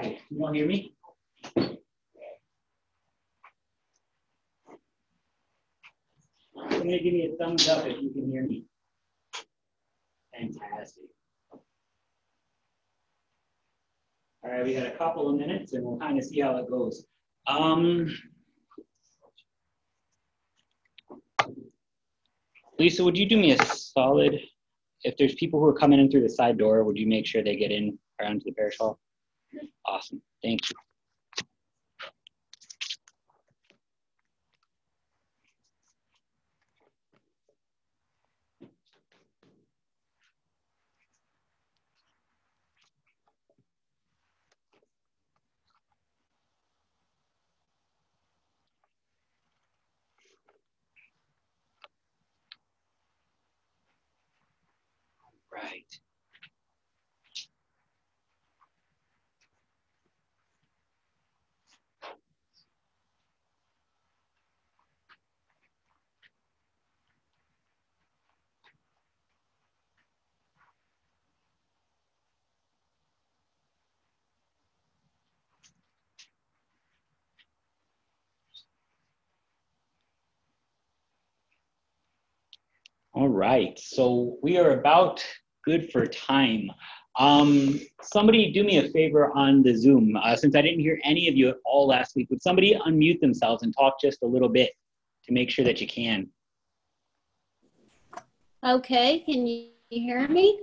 right. You don't hear me? Somebody give me a thumbs up if you can hear me. Fantastic. All right, we got a couple of minutes and we'll kind of see how it goes. Lisa, would you do me a solid? If there's people who are coming in through the side door, would you make sure they get in around to the parish hall? Awesome. Thank you. Right. All right, so we are about good for time. Somebody do me a favor on the Zoom. Since I didn't hear any of you at all last week, would somebody unmute themselves and talk just a little bit to make sure that you can? Okay, can you hear me?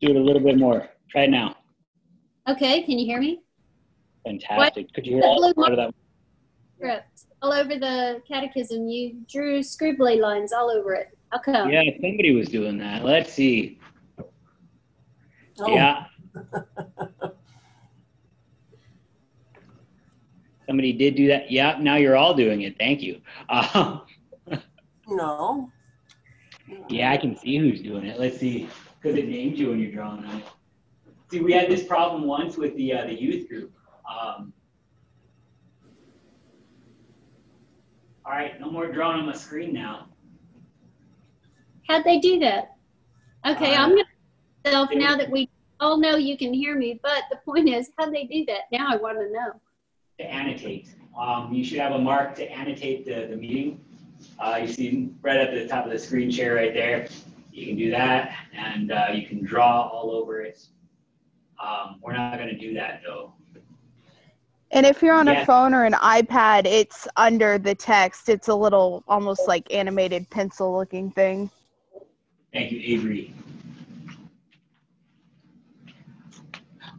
Do it a little bit more. Try it now. Okay, can you hear me? Fantastic. What? Could you hear all part of that? All over the catechism, you drew scribbly lines all over it. How come? Yeah, somebody was doing that. Let's see. Oh. Yeah. Somebody did do that. Yeah, now you're all doing it. Thank you. No. Yeah, I can see who's doing it. Let's see. Because it named you when you're drawing on it. See, we had this problem once with the youth group. All right, no more drawing on my screen now. How'd they do that? Okay, I'm going to myself now that we all know you can hear me, but the point is, how'd they do that? Now I want to know. To annotate. You should have a mark to annotate the meeting. You see right up at the top of the screen share right there. You can do that, and you can draw all over it. We're not going to do that, though. And if you're on a phone or an iPad, it's under the text. It's a little almost like animated pencil looking thing. Thank you, Avery.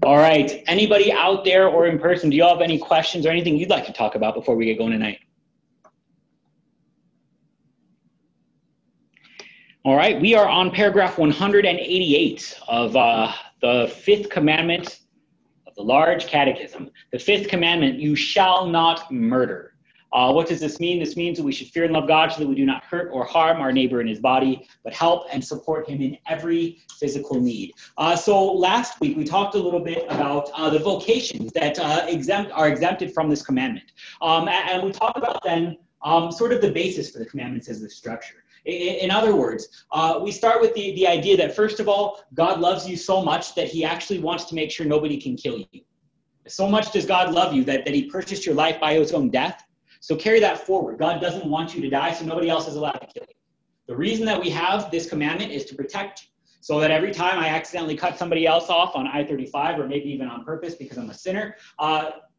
All right. Anybody out there or in person, do you all have any questions or anything you'd like to talk about before we get going tonight? All right. We are on paragraph 188 of the fifth commandment. The large catechism, the fifth commandment, you shall not murder. What does this mean? This means that we should fear and love God so that we do not hurt or harm our neighbor in his body, but help and support him in every physical need. So last week we talked a little bit about the vocations that are exempted from this commandment. And we talked about then sort of the basis for the commandments as the structure. In other words, we start with the idea that, first of all, God loves you so much that he actually wants to make sure nobody can kill you. So much does God love you that he purchased your life by his own death. So carry that forward. God doesn't want you to die, so nobody else is allowed to kill you. The reason that we have this commandment is to protect you, so that every time I accidentally cut somebody else off on I-35 or maybe even on purpose because I'm a sinner, God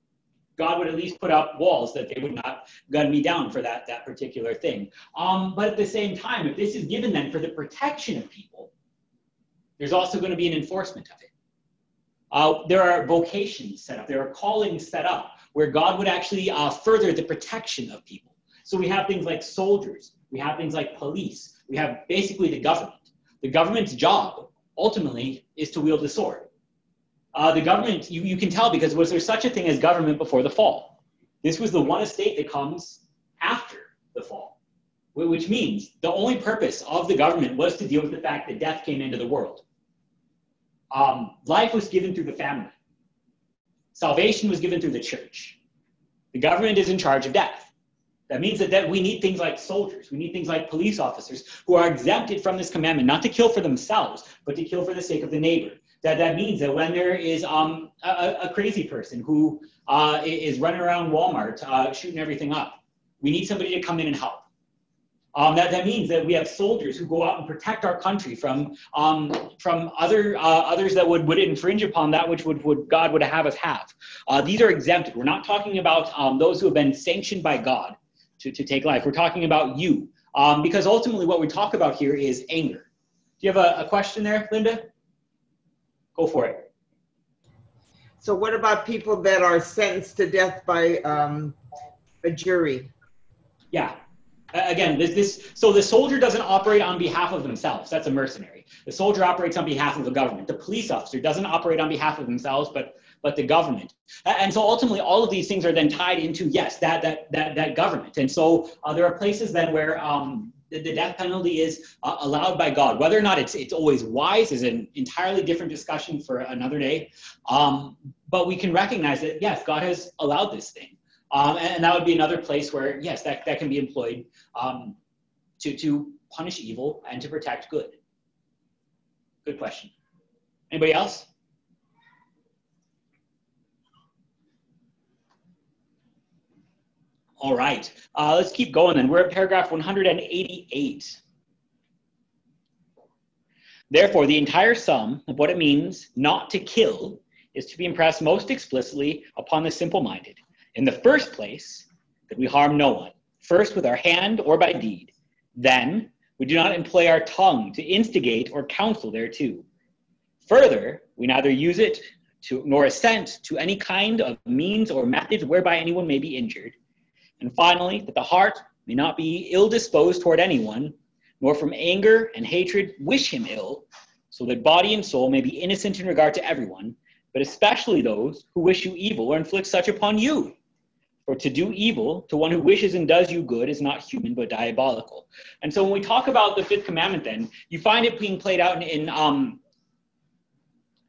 would at least put up walls that they would not gun me down for that particular thing. But at the same time, if this is given then for the protection of people, there's also going to be an enforcement of it. There are vocations set up. There are callings set up where God would actually further the protection of people. So we have things like soldiers. We have things like police. We have basically the government. The government's job ultimately is to wield the sword. The government, you can tell, because was there such a thing as government before the fall? This was the one estate that comes after the fall, which means the only purpose of the government was to deal with the fact that death came into the world. Life was given through the family. Salvation was given through the church. The government is in charge of death. That means that we need things like soldiers, we need things like police officers who are exempted from this commandment, not to kill for themselves, but to kill for the sake of the neighbor. that means that when there is a crazy person who is running around Walmart shooting everything up, we need somebody to come in and help. That means that we have soldiers who go out and protect our country from others that would infringe upon that which would God would have us have. These are exempted. We're not talking about those who have been sanctioned by God to take life. We're talking about you, because ultimately what we talk about here is anger. Do you have a question there, Linda? Go for it. So what about people that are sentenced to death by a jury? Yeah. Again, so the soldier doesn't operate on behalf of themselves. That's a mercenary. The soldier operates on behalf of the government. The police officer doesn't operate on behalf of themselves, but the government. And so ultimately, all of these things are then tied into, yes, that government. And so there are places then where the death penalty is allowed by God. Whether or not it's always wise is an entirely different discussion for another day. But we can recognize that, yes, God has allowed this thing. And that would be another place where, yes, that can be employed to punish evil and to protect good. Good question. Anybody else? All right. Let's keep going then. We're at paragraph 188. Therefore, the entire sum of what it means not to kill is to be impressed most explicitly upon the simple-minded. In the first place, that we harm no one, first with our hand or by deed. Then, we do not employ our tongue to instigate or counsel thereto. Further, we neither use it nor assent to any kind of means or methods whereby anyone may be injured. And finally, that the heart may not be ill disposed toward anyone, nor from anger and hatred wish him ill, so that body and soul may be innocent in regard to everyone, but especially those who wish you evil or inflict such upon you. For to do evil to one who wishes and does you good is not human, but diabolical. And so when we talk about the fifth commandment, then you find it being played out in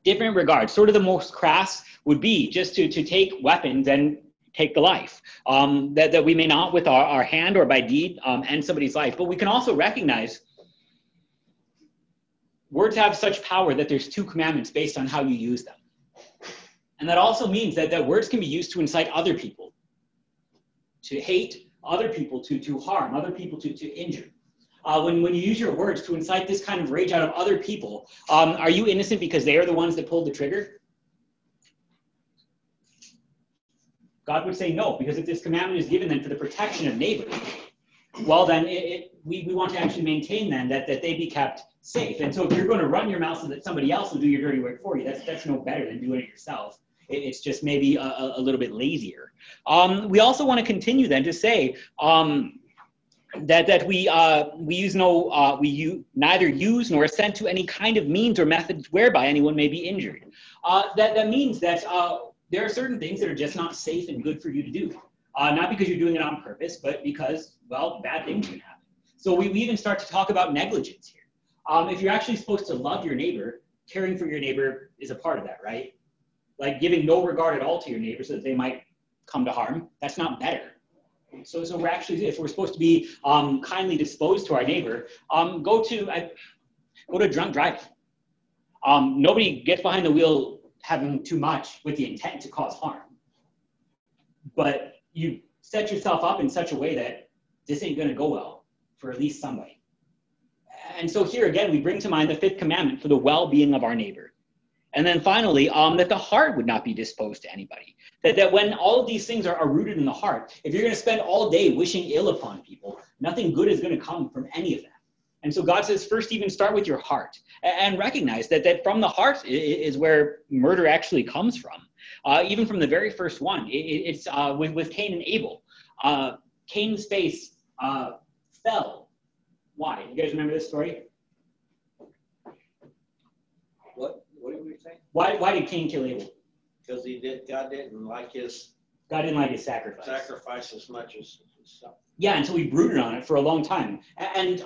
different regards. Sort of the most crass would be just to take weapons and take the life, that we may not with our hand or by deed end somebody's life. But we can also recognize words have such power that there's two commandments based on how you use them. And that also means that words can be used to incite other people, to hate other people, to harm other people, to injure. When you use your words to incite this kind of rage out of other people, are you innocent because they are the ones that pulled the trigger? God would say no, because if this commandment is given then for the protection of neighbors, well then we want to actually maintain then that they be kept safe. And so if you're going to run your mouth so that somebody else will do your dirty work for you, that's no better than doing it yourself. It's just maybe a little bit lazier. We also want to continue then to say that we neither use nor assent to any kind of means or methods whereby anyone may be injured. That means that there are certain things that are just not safe and good for you to do, not because you're doing it on purpose, but because, well, bad things can happen. So we even start to talk about negligence here. If you're actually supposed to love your neighbor, caring for your neighbor is a part of that, right? Like giving no regard at all to your neighbor so that they might come to harm, that's not better. So we're actually, if we're supposed to be kindly disposed to our neighbor, go to drunk driving. Nobody gets behind the wheel having too much with the intent to cause harm. But you set yourself up in such a way that this ain't gonna go well for at least somebody. And so here again, we bring to mind the fifth commandment for the well-being of our neighbor. And then finally, that the heart would not be disposed to anybody. That when all of these things are rooted in the heart, if you're going to spend all day wishing ill upon people, nothing good is going to come from any of that. And so God says, first even start with your heart and recognize that from the heart is where murder actually comes from. Even from the very first one, it's with Cain and Abel. Cain's face fell. Why? You guys remember this story? What did we say? Why did Cain kill Abel? Because God didn't like his sacrifice. Sacrifice as much as his stuff. Yeah, and so we brooded on it for a long time. And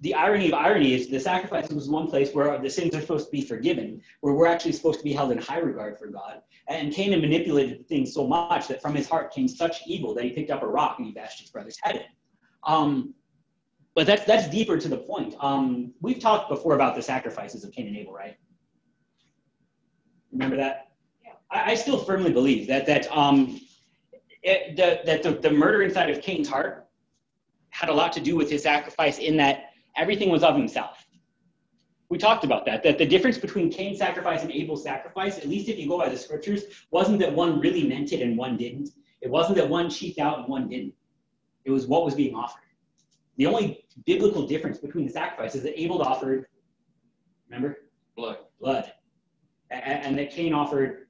the irony of irony is the sacrifice was one place where the sins are supposed to be forgiven, where we're actually supposed to be held in high regard for God. And Cain had manipulated things so much that from his heart came such evil that he picked up a rock and he bashed his brother's head in. But that's deeper to the point. We've talked before about the sacrifices of Cain and Abel, right? Remember that? Yeah. I still firmly believe that the murder inside of Cain's heart had a lot to do with his sacrifice, in that everything was of himself. We talked about that the difference between Cain's sacrifice and Abel's sacrifice, at least if you go by the scriptures, wasn't that one really meant it and one didn't. It wasn't that one cheeked out and one didn't. It was what was being offered. The only biblical difference between the sacrifices is that Abel offered, remember? Blood. And that Cain offered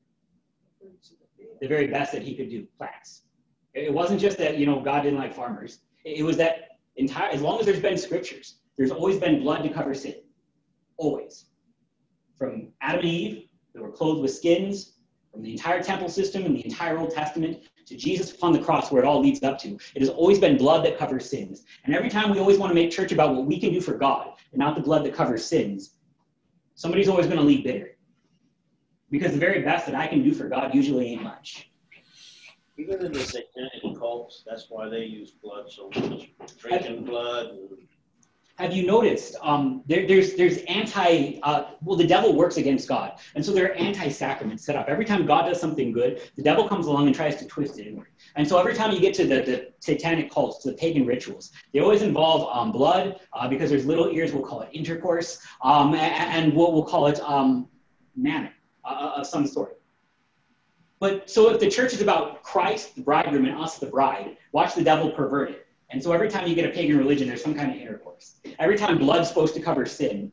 the very best that he could do, flax. It wasn't just that, God didn't like farmers. It was that as long as there's been scriptures, there's always been blood to cover sin. Always. From Adam and Eve, they were clothed with skins, from the entire temple system and the entire Old Testament to Jesus upon the cross, where it all leads up to. It has always been blood that covers sins. And every time we always want to make church about what we can do for God and not the blood that covers sins, somebody's always going to leave bitter. Because the very best that I can do for God usually ain't much. Even in the satanic cults, that's why they use blood so much. Drinking blood. Have you noticed, there's the devil works against God. And so there are anti-sacraments set up. Every time God does something good, the devil comes along and tries to twist it inward. And so every time you get to the satanic cults, the pagan rituals, they always involve blood, because there's little ears, we'll call it intercourse, and we'll call it manna of some sort. But so if the church is about Christ, the bridegroom, and us, the bride, watch the devil pervert it. And so every time you get a pagan religion, there's some kind of intercourse. Every time blood's supposed to cover sin,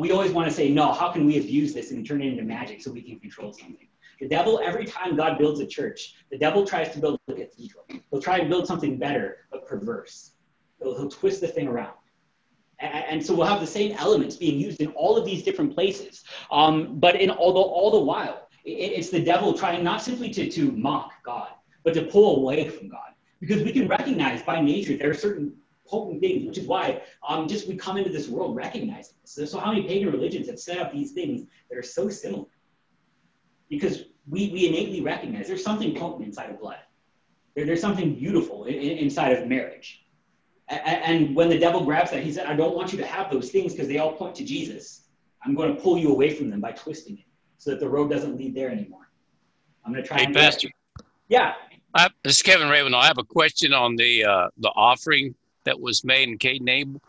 we always want to say, no, how can we abuse this and turn it into magic so we can control something? The devil, every time God builds a church, the devil tries to build a cathedral. He'll try and build something better, but perverse. He'll twist the thing around. And so we'll have the same elements being used in all of these different places. All the while, it's the devil trying not simply to mock God, but to pull away from God. Because we can recognize by nature there are certain potent things, which is why we come into this world recognizing this. So how many pagan religions have set up these things that are so similar? Because we innately recognize there's something potent inside of blood. There's something beautiful inside of marriage. And when the devil grabs that, he said, I don't want you to have those things because they all point to Jesus. I'm going to pull you away from them by twisting it so that the road doesn't lead there anymore. I'm going to try. Hey, Pastor. Yeah. This is Kevin Ravenel. I have a question on the offering that was made in Cain and Abel.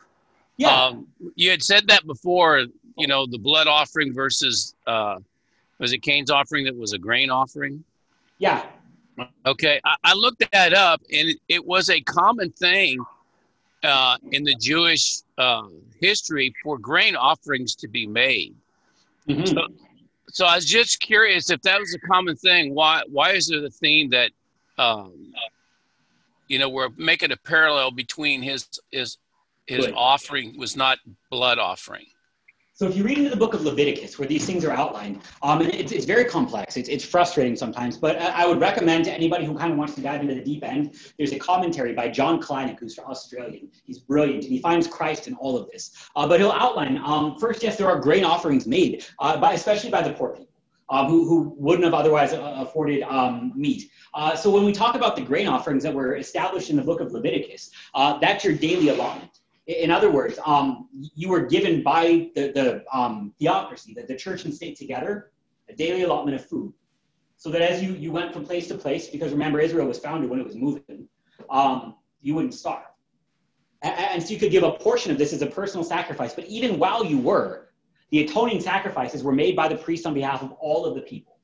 Yeah. You had said that before, the blood offering versus, was it Cain's offering that was a grain offering? Yeah. Okay. I looked that up, and it was a common thing in the Jewish history for grain offerings to be made. Mm-hmm. So I was just curious if that was a common thing. Why is there the theme that, we're making a parallel between his offering was not blood offering. So if you read into the book of Leviticus, where these things are outlined, and it's very complex. It's frustrating sometimes, but I would recommend to anybody who kind of wants to dive into the deep end, there's a commentary by John Kleinig, who's Australian. He's brilliant, and he finds Christ in all of this. But he'll outline, first, yes, there are grain offerings made, especially by the poor people. Who wouldn't have otherwise afforded meat. So when we talk about the grain offerings that were established in the book of Leviticus, that's your daily allotment. In other words, you were given by the theocracy, the church and state together, a daily allotment of food. So that as you went from place to place, because remember, Israel was founded when it was moving, you wouldn't starve. And so you could give a portion of this as a personal sacrifice, but even while you were, the atoning sacrifices were made by the priest on behalf of all of the people.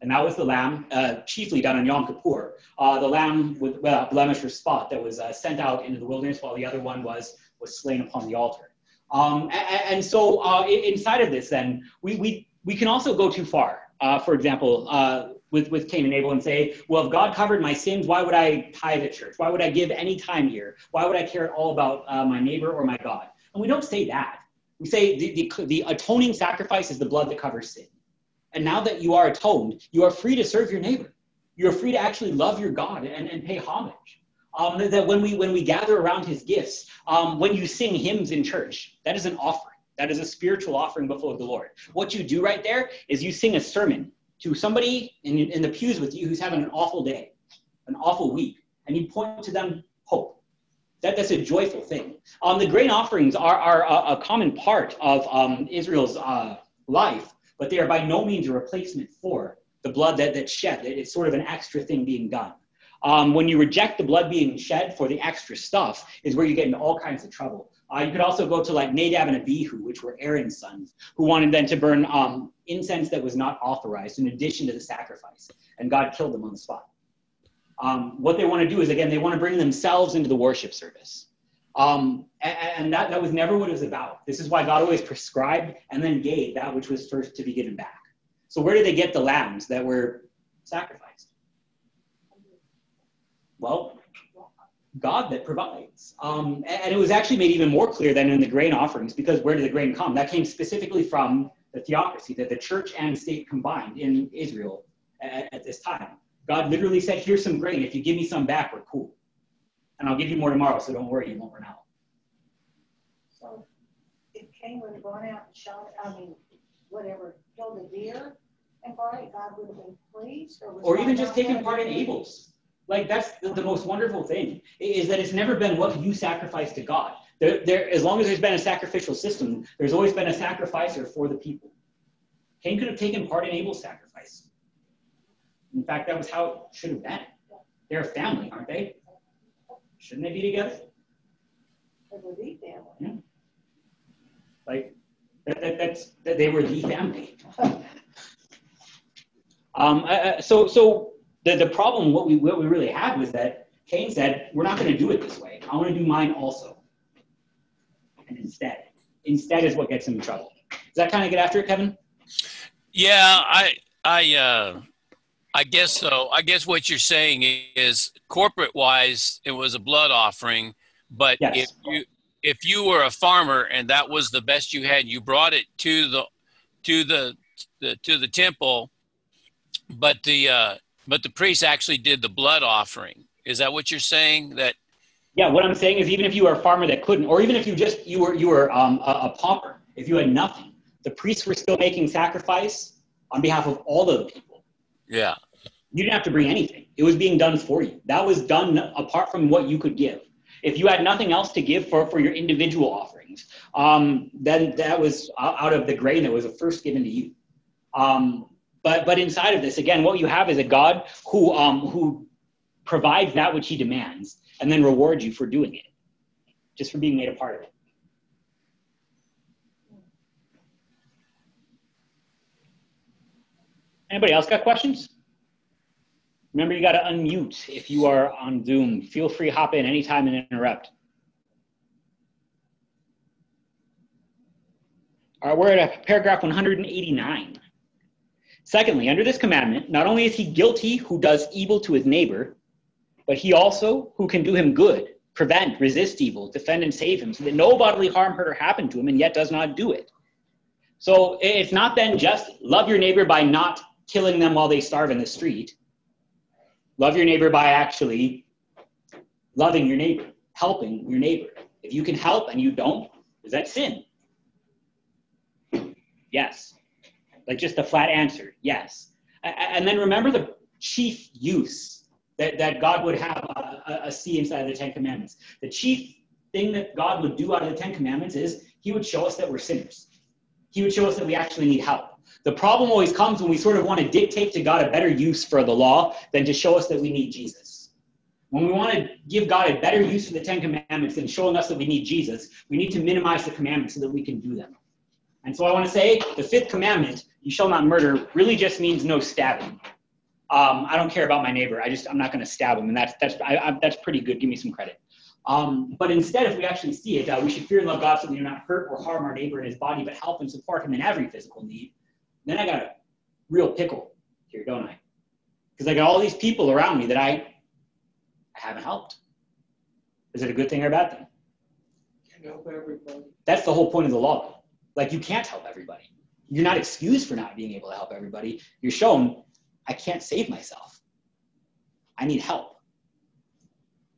And that was the lamb, chiefly done on Yom Kippur, the lamb with blemish or spot that was sent out into the wilderness, while the other one was slain upon the altar. So inside of this, then, we can also go too far. For example, with Cain and Abel, and say, well, if God covered my sins, why would I tithe at church? Why would I give any time here? Why would I care at all about my neighbor or my God? And we don't say that. We say the atoning sacrifice is the blood that covers sin. And now that you are atoned, you are free to serve your neighbor. You're free to actually love your God and pay homage. That when we gather around his gifts, when you sing hymns in church, that is an offering. That is a spiritual offering before the Lord. What you do right there is you sing a sermon to somebody in the pews with you who's having an awful day, an awful week, and you point to them hope. That's a joyful thing. The grain offerings are a common part of Israel's life but they are by no means a replacement for the blood that's shed. It's sort of an extra thing being done. When you reject the blood being shed for the extra stuff is where you get into all kinds of trouble. You could also go to like Nadab and Abihu, which were Aaron's sons, who wanted then to burn incense that was not authorized in addition to the sacrifice. And God killed them on the spot. What they want to do is, again, they want to bring themselves into the worship service. And that was never what it was about. This is why God always prescribed and then gave that which was first to be given back. So where did they get the lambs that were sacrificed? Well, God that provides. And it was actually made even more clear than in the grain offerings, because where did the grain come? That came specifically from the theocracy, that the church and state combined in Israel at this time. God literally said, here's some grain. If you give me some back, we're cool. And I'll give you more tomorrow, so don't worry, you won't run out. So if Cain would have gone out and shot, killed a deer and brought it, God would have been pleased? Or even just taken part in Abel's. Like, that's the most wonderful thing, is that it's never been what you sacrifice to God. There, as long as there's been a sacrificial system, there's always been a sacrificer for the people. Cain could have taken part in Abel's sacrifice. In fact, that was how it should have been. They're a family, aren't they? Shouldn't they be together? They were the family. Yeah. Like, that's they were the family. So the problem, what we really had was that Cain said, we're not going to do it this way. I want to do mine also. And instead is what gets him in trouble. Does that kind of get after it, Kevin? Yeah, I guess so. I guess what you're saying is, corporate-wise, it was a blood offering, but yes. if you were a farmer and that was the best you had, you brought it to the temple, but the priest actually did the blood offering. Is that what you're saying? That? Yeah, what I'm saying is, even if you were a farmer that couldn't, or even if you were a pauper, if you had nothing, the priests were still making sacrifice on behalf of all of the people. Yeah. You didn't have to bring anything. It was being done for you. That was done apart from what you could give. If you had nothing else to give for your individual offerings, then that was out of the grain that was first given to you. But inside of this, again, what you have is a God who provides that which he demands and then rewards you for doing it, just for being made a part of it. Anybody else got questions? Remember, you got to unmute if you are on Zoom. Feel free to hop in anytime and interrupt. All right, we're at paragraph 189. Secondly, under this commandment, not only is he guilty who does evil to his neighbor, but he also who can do him good, prevent, resist evil, defend and save him, so that no bodily harm, hurt, or happen to him, and yet does not do it. So it's not then just love your neighbor by not killing them while they starve in the street. Love your neighbor by actually loving your neighbor, helping your neighbor. If you can help and you don't, is that sin? Yes. Like, just a flat answer, yes. And then remember the chief use that God would have a see inside of the Ten Commandments. The chief thing that God would do out of the Ten Commandments is he would show us that we're sinners. He would show us that we actually need help. The problem always comes when we sort of want to dictate to God a better use for the law than to show us that we need Jesus. When we want to give God a better use for the Ten Commandments than showing us that we need Jesus, we need to minimize the commandments so that we can do them. And so I want to say the fifth commandment, you shall not murder, really just means no stabbing. I don't care about my neighbor. I'm not going to stab him. And that's pretty good. Give me some credit. But instead, if we actually see it, we should fear and love God so that we do not hurt or harm our neighbor in his body, but help and support him in every physical need. Then I got a real pickle here, don't I? Because I got all these people around me that I haven't helped. Is it a good thing or a bad thing? Can't help everybody. That's the whole point of the law. Like, you can't help everybody. You're not excused for not being able to help everybody. You're shown, I can't save myself. I need help.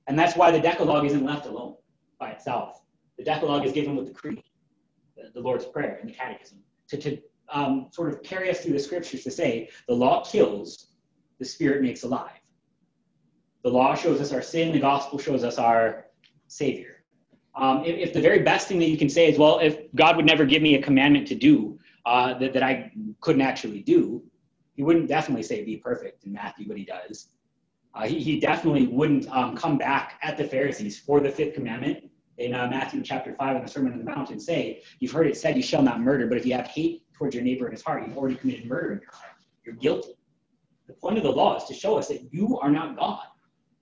And that's why the Decalogue isn't left alone by itself. The Decalogue is given with the Creed, the Lord's Prayer, and the Catechism to sort of carry us through the scriptures to say, the law kills, the Spirit makes alive. The law shows us our sin, the gospel shows us our Savior. If the very best thing that you can say is, well, if God would never give me a commandment to do, that I couldn't actually do. He wouldn't definitely say be perfect in Matthew, but he does. He definitely wouldn't come back at the Pharisees for the fifth commandment in Matthew chapter 5 in the Sermon on the Mount and say, you've heard it said you shall not murder, but if you have hate towards your neighbor in his heart, you've already committed murder in your heart. You're guilty. The point of the law is to show us that you are not God,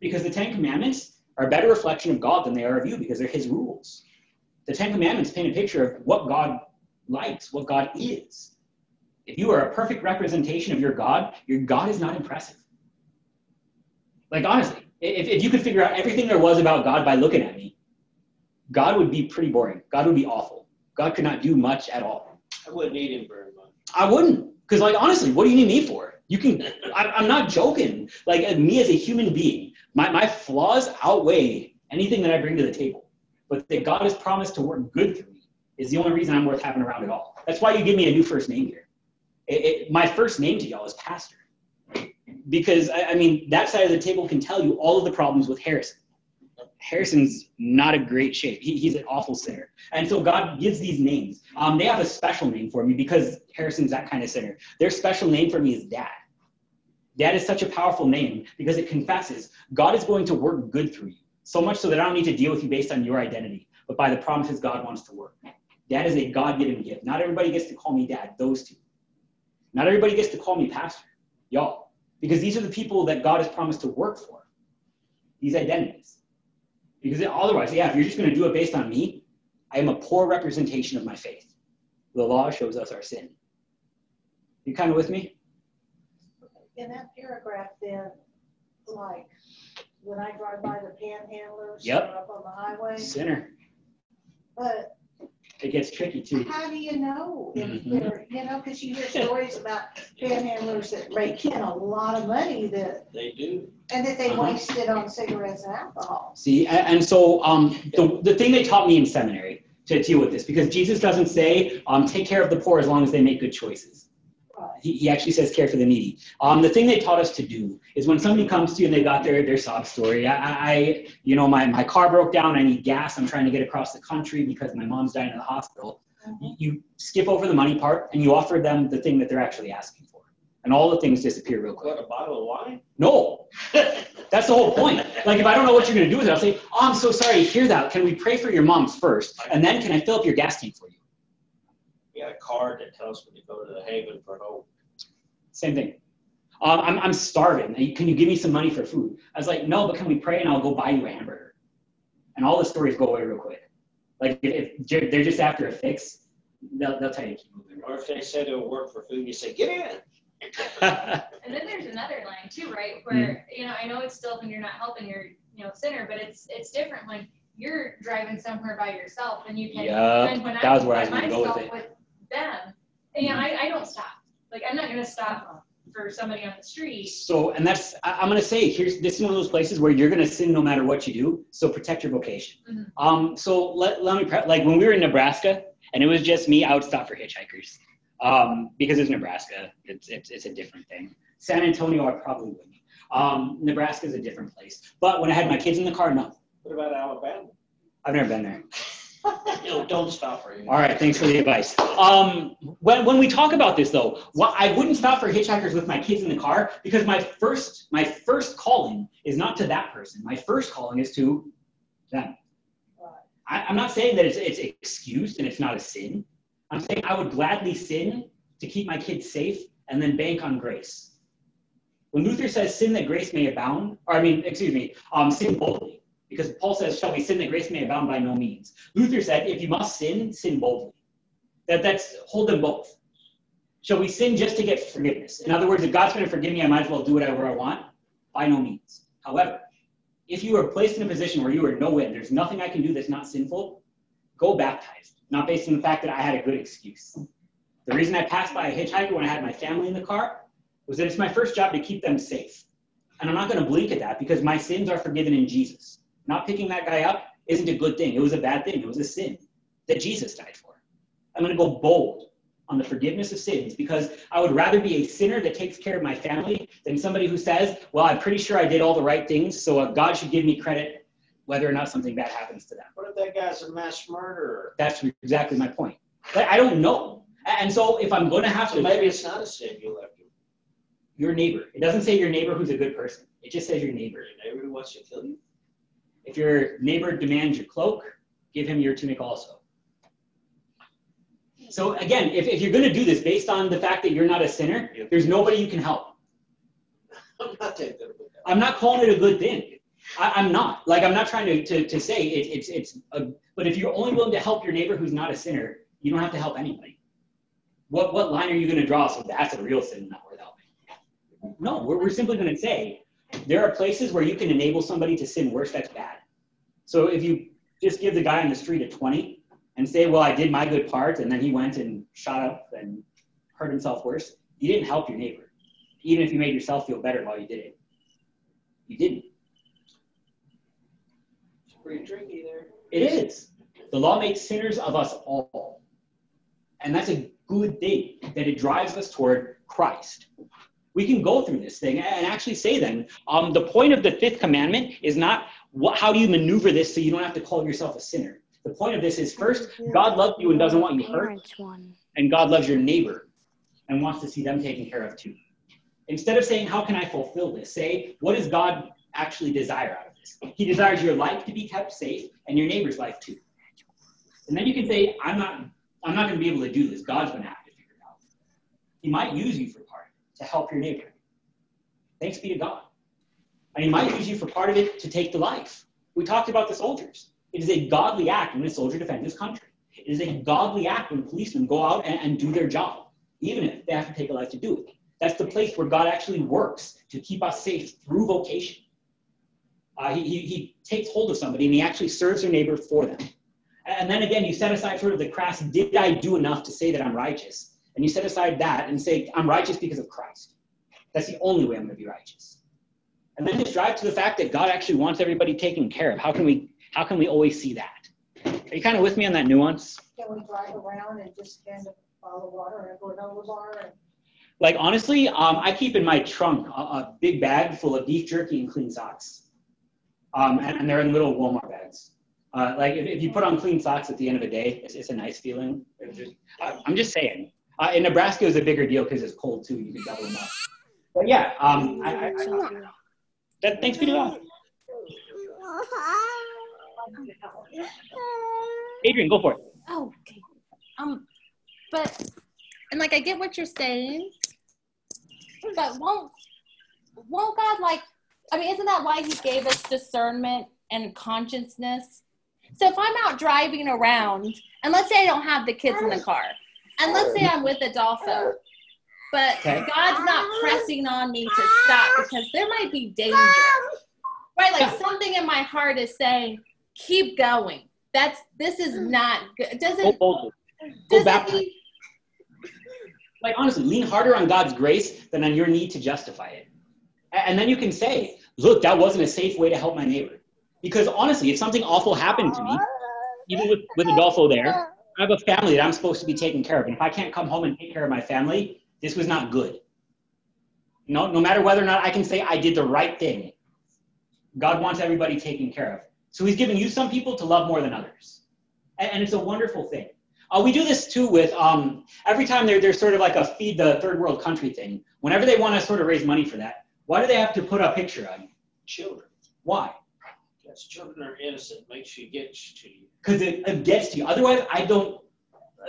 because the Ten Commandments are a better reflection of God than they are of you, because they're his rules. The Ten Commandments paint a picture of what God likes, what God is. If you are a perfect representation of your God is not impressive. Like, honestly, if you could figure out everything there was about God by looking at me, God would be pretty boring. God would be awful. God could not do much at all. I wouldn't need him very much. I wouldn't. Because, like, honestly, what do you need me for? You can, I'm not joking. Like, me as a human being, my flaws outweigh anything that I bring to the table. But that God has promised to work good through me is the only reason I'm worth having around at all. That's why you give me a new first name here. My first name to y'all is Pastor. Because, I mean, that side of the table can tell you all of the problems with Harrison. Harrison's not a great shape. He's an awful sinner. And so God gives these names. They have a special name for me because Harrison's that kind of sinner. Their special name for me is Dad. Dad is such a powerful name because it confesses God is going to work good through you, so much so that I don't need to deal with you based on your identity, but by the promises God wants to work. Dad is a God-given gift. Not everybody gets to call me Dad, those two. Not everybody gets to call me Pastor, y'all, because these are the people that God has promised to work for, these identities. Because otherwise, yeah, if you're just going to do it based on me, I am a poor representation of my faith. The law shows us our sin. You kind of with me? In that paragraph then, like, when I drive by the panhandlers, yep, up on the highway. Sinner. But it gets tricky too. How do you know if they're, you know, because you hear stories about panhandlers that rake in a lot of money that they do, and that they waste it on cigarettes and alcohol. See, and so the thing they taught me in seminary to deal with this, because Jesus doesn't say take care of the poor as long as they make good choices. Right. He actually says care for the needy. The thing they taught us to do is when somebody comes to you and they got their sob story, I you know, my car broke down, I need gas, I'm trying to get across the country because my mom's dying in the hospital. You skip over the money part and you offer them the thing that they're actually asking for. And all the things disappear real quick. What, a bottle of wine? No. That's the whole point. Like, if I don't know what you're going to do with it, I'll say, oh, I'm so sorry to hear that. Can we pray for your mom's first? And then can I fill up your gas tank for you? You got a card that tells me to go to the Haven for Hope. Same thing. I'm starving. Can you give me some money for food? I was like, no, but can we pray and I'll go buy you a hamburger? And all the stories go away real quick. Like, if they're just after a fix, they'll tell you to keep moving. Or if they said it'll work for food, you say, get in. And then there's another line too, right? Where, you know, I know it's still when you're not helping your, you know, sinner, but it's different when you're driving somewhere by yourself and you can. Yeah, that was where I was going to go with it. With them, and, you know, I don't stop. Like, I'm not going to stop for somebody on the street. So, and that's, I'm going to say, this is one of those places where you're going to sin no matter what you do. So protect your vocation. So let me like, when we were in Nebraska and it was just me, I would stop for hitchhikers. Because it's Nebraska, it's a different thing. San Antonio, I probably wouldn't. Nebraska is a different place. But when I had my kids in the car, no. What about Alabama? I've never been there. No, don't stop for you. All right, thanks for the advice. When we talk about this though, I wouldn't stop for hitchhikers with my kids in the car because my first calling is not to that person. My first calling is to them. I'm not saying that it's excused and it's not a sin. I'm saying I would gladly sin to keep my kids safe and then bank on grace. When Luther says sin that grace may abound, or I mean, excuse me, sin boldly, because Paul says, shall we sin that grace may abound? By no means. Luther said, if you must sin, sin boldly. That's hold them both. Shall we sin just to get forgiveness? In other words, if God's going to forgive me, I might as well do whatever I want. By no means. However, if you are placed in a position where you are no win, there's nothing I can do that's not sinful, go baptized. Not based on the fact that I had a good excuse. The reason I passed by a hitchhiker when I had my family in the car was that it's my first job to keep them safe. And I'm not going to blink at that because my sins are forgiven in Jesus. Not picking that guy up isn't a good thing. It was a bad thing. It was a sin that Jesus died for. I'm going to go bold on the forgiveness of sins because I would rather be a sinner that takes care of my family than somebody who says, well, I'm pretty sure I did all the right things, so God should give me credit whether or not something bad happens to them. What if that guy's a mass murderer? That's exactly my point. But I don't know. And so if I'm going to have to... So maybe it's not a sin you love your neighbor. It doesn't say your neighbor who's a good person. It just says your neighbor. Your neighbor wants to kill you? If your neighbor demands your cloak, give him your tunic also. So again, if you're going to do this based on the fact that you're not a sinner, there's nobody you can help. I'm not calling it a good thing. I'm not. Like, I'm not trying to say but if you're only willing to help your neighbor who's not a sinner, you don't have to help anybody. What line are you going to draw? So that's a real sin, not worth helping. No, we're simply going to say there are places where you can enable somebody to sin worse. That's bad. So if you just give the guy on the street a 20 and say, well, I did my good part, and then he went and shot up and hurt himself worse, you didn't help your neighbor. Even if you made yourself feel better while you did it, you didn't. It's pretty tricky there. It is. The law makes sinners of us all. And that's a good thing, that it drives us toward Christ. We can go through this thing and actually say then, the point of the fifth commandment is not how do you maneuver this so you don't have to call yourself a sinner. The point of this is, first, God loves you and doesn't want you hurt. And God loves your neighbor and wants to see them taken care of too. Instead of saying, how can I fulfill this? Say, what does God actually desire out of this? He desires your life to be kept safe and your neighbor's life too. And then you can say, I'm not going to be able to do this. God's going to have to figure it out. He might use you for part of it to help your neighbor. Thanks be to God. And he might use you for part of it to take the life. We talked about the soldiers. It is a godly act when a soldier defends his country. It is a godly act when policemen go out and do their job, even if they have to take a life to do it. That's the place where God actually works to keep us safe through vocation. He takes hold of somebody and he actually serves their neighbor for them. And then again, you set aside sort of the crass, did I do enough to say that I'm righteous? And you set aside that and say, I'm righteous because of Christ. That's the only way I'm going to be righteous. And then just drive to the fact that God actually wants everybody taken care of. How can we always see that? Are you kind of with me on that nuance? Can we drive around and just stand up by the water and go down the bar? Like, honestly, I keep in my trunk a big bag full of beef jerky and clean socks. And they're in little Walmart bags. Like, if you put on clean socks at the end of the day, it's a nice feeling. I'm just saying. In Nebraska, it's a bigger deal because it's cold, too. You can double them up. But, yeah. Thanks for doing that. Adrian, go for it. Oh, okay. And, like, I get what you're saying, but won't God, like, I mean, isn't that why he gave us discernment and consciousness? So if I'm out driving around, and let's say I don't have the kids in the car, and let's say I'm with Adolfo, but okay, God's not pressing on me to stop because there might be danger, right? Like, something in my heart is saying, keep going. This is not good. Go back. Like, honestly, lean harder on God's grace than on your need to justify it. And then you can say, look, that wasn't a safe way to help my neighbor. Because honestly, if something awful happened to me, even with Adolfo there, I have a family that I'm supposed to be taking care of. And if I can't come home and take care of my family, this was not good. No matter whether or not I can say I did the right thing, God wants everybody taken care of. So he's giving you some people to love more than others. And it's a wonderful thing. We do this too with, every time there's sort of like a feed the third world country thing, whenever they want to sort of raise money for that, why do they have to put a picture on children? Why? Because children are innocent, makes you get to you. Because it gets to you. Otherwise, I don't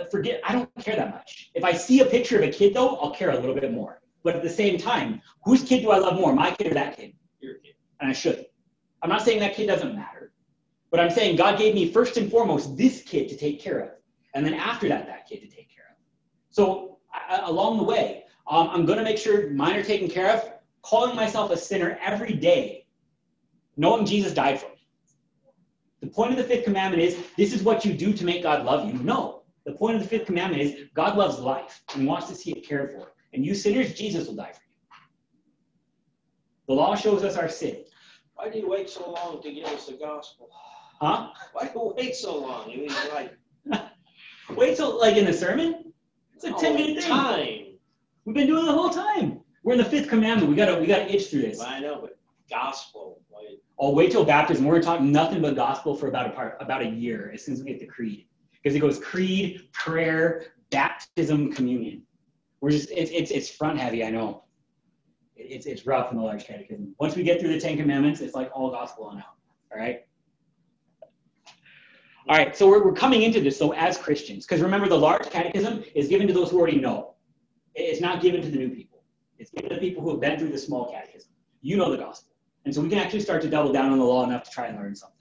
care that much. If I see a picture of a kid though, I'll care a little bit more. But at the same time, whose kid do I love more, my kid or that kid? Your kid. And I should. I'm not saying that kid doesn't matter, but I'm saying God gave me first and foremost this kid to take care of. And then after that, that kid to take care of. So along the way, I'm going to make sure mine are taken care of, calling myself a sinner every day, knowing Jesus died for me. The point of the fifth commandment is, this is what you do to make God love you. No, the point of the fifth commandment is, God loves life and wants to see it cared for. And you sinners, Jesus will die for you. The law shows us our sin. Why do you wait so long to give us the gospel? Huh? Why do you wait so long? You mean, like... Wait till, like, in the sermon? It's a 10-minute time. We've been doing it the whole time. We're in the fifth commandment. We gotta itch through this. Well, I know, but gospel. Wait till baptism. We're talking nothing but gospel for about a year as soon as we get the creed. Because it goes creed, prayer, baptism communion. We're just, it's front heavy, I know. It's rough in the large catechism. Once we get through the Ten Commandments, it's like all gospel on out, all right? All right, so we're coming into this, though, as Christians, because remember, the large catechism is given to those who already know. It's not given to the new people. It's given to the people who have been through the small catechism. You know the gospel. And so we can actually start to double down on the law enough to try and learn something.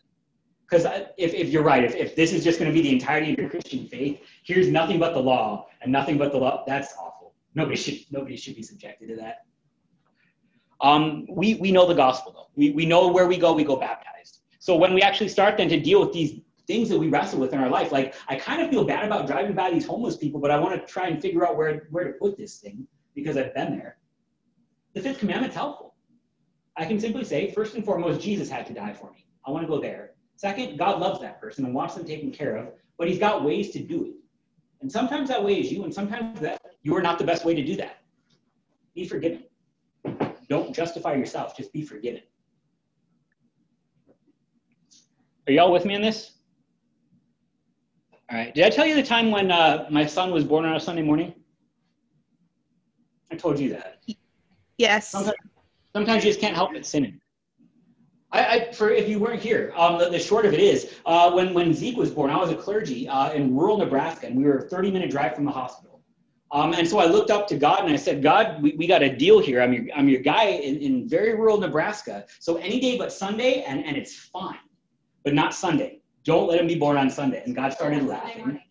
Because if you're right, if this is just going to be the entirety of your Christian faith, here's nothing but the law and nothing but the law, that's awful. Nobody should be subjected to that. We know the gospel, though. We know where we go baptized. So when we actually start then to deal with these things that we wrestle with in our life, like I kind of feel bad about driving by these homeless people, but I want to try and figure out where to put this thing because I've been there. The fifth commandment's helpful. I can simply say, first and foremost, Jesus had to die for me. I want to go there. Second, God loves that person and wants them taken care of, but he's got ways to do it. And sometimes that way is you, and sometimes that you are not the best way to do that. Be forgiven. Don't justify yourself, just be forgiven. Are y'all with me on this? All right, did I tell you the time when my son was born on a Sunday morning? I told you that. Yes. Sometimes you just can't help but sinning. For if you weren't here, the short of it is, when Zeke was born, I was a clergy in rural Nebraska, and we were a 30-minute drive from the hospital. And so I looked up to God, and I said, God, we got a deal here. I'm your guy in very rural Nebraska, so any day but Sunday, and it's fine, but not Sunday. Don't let him be born on Sunday. And God started laughing.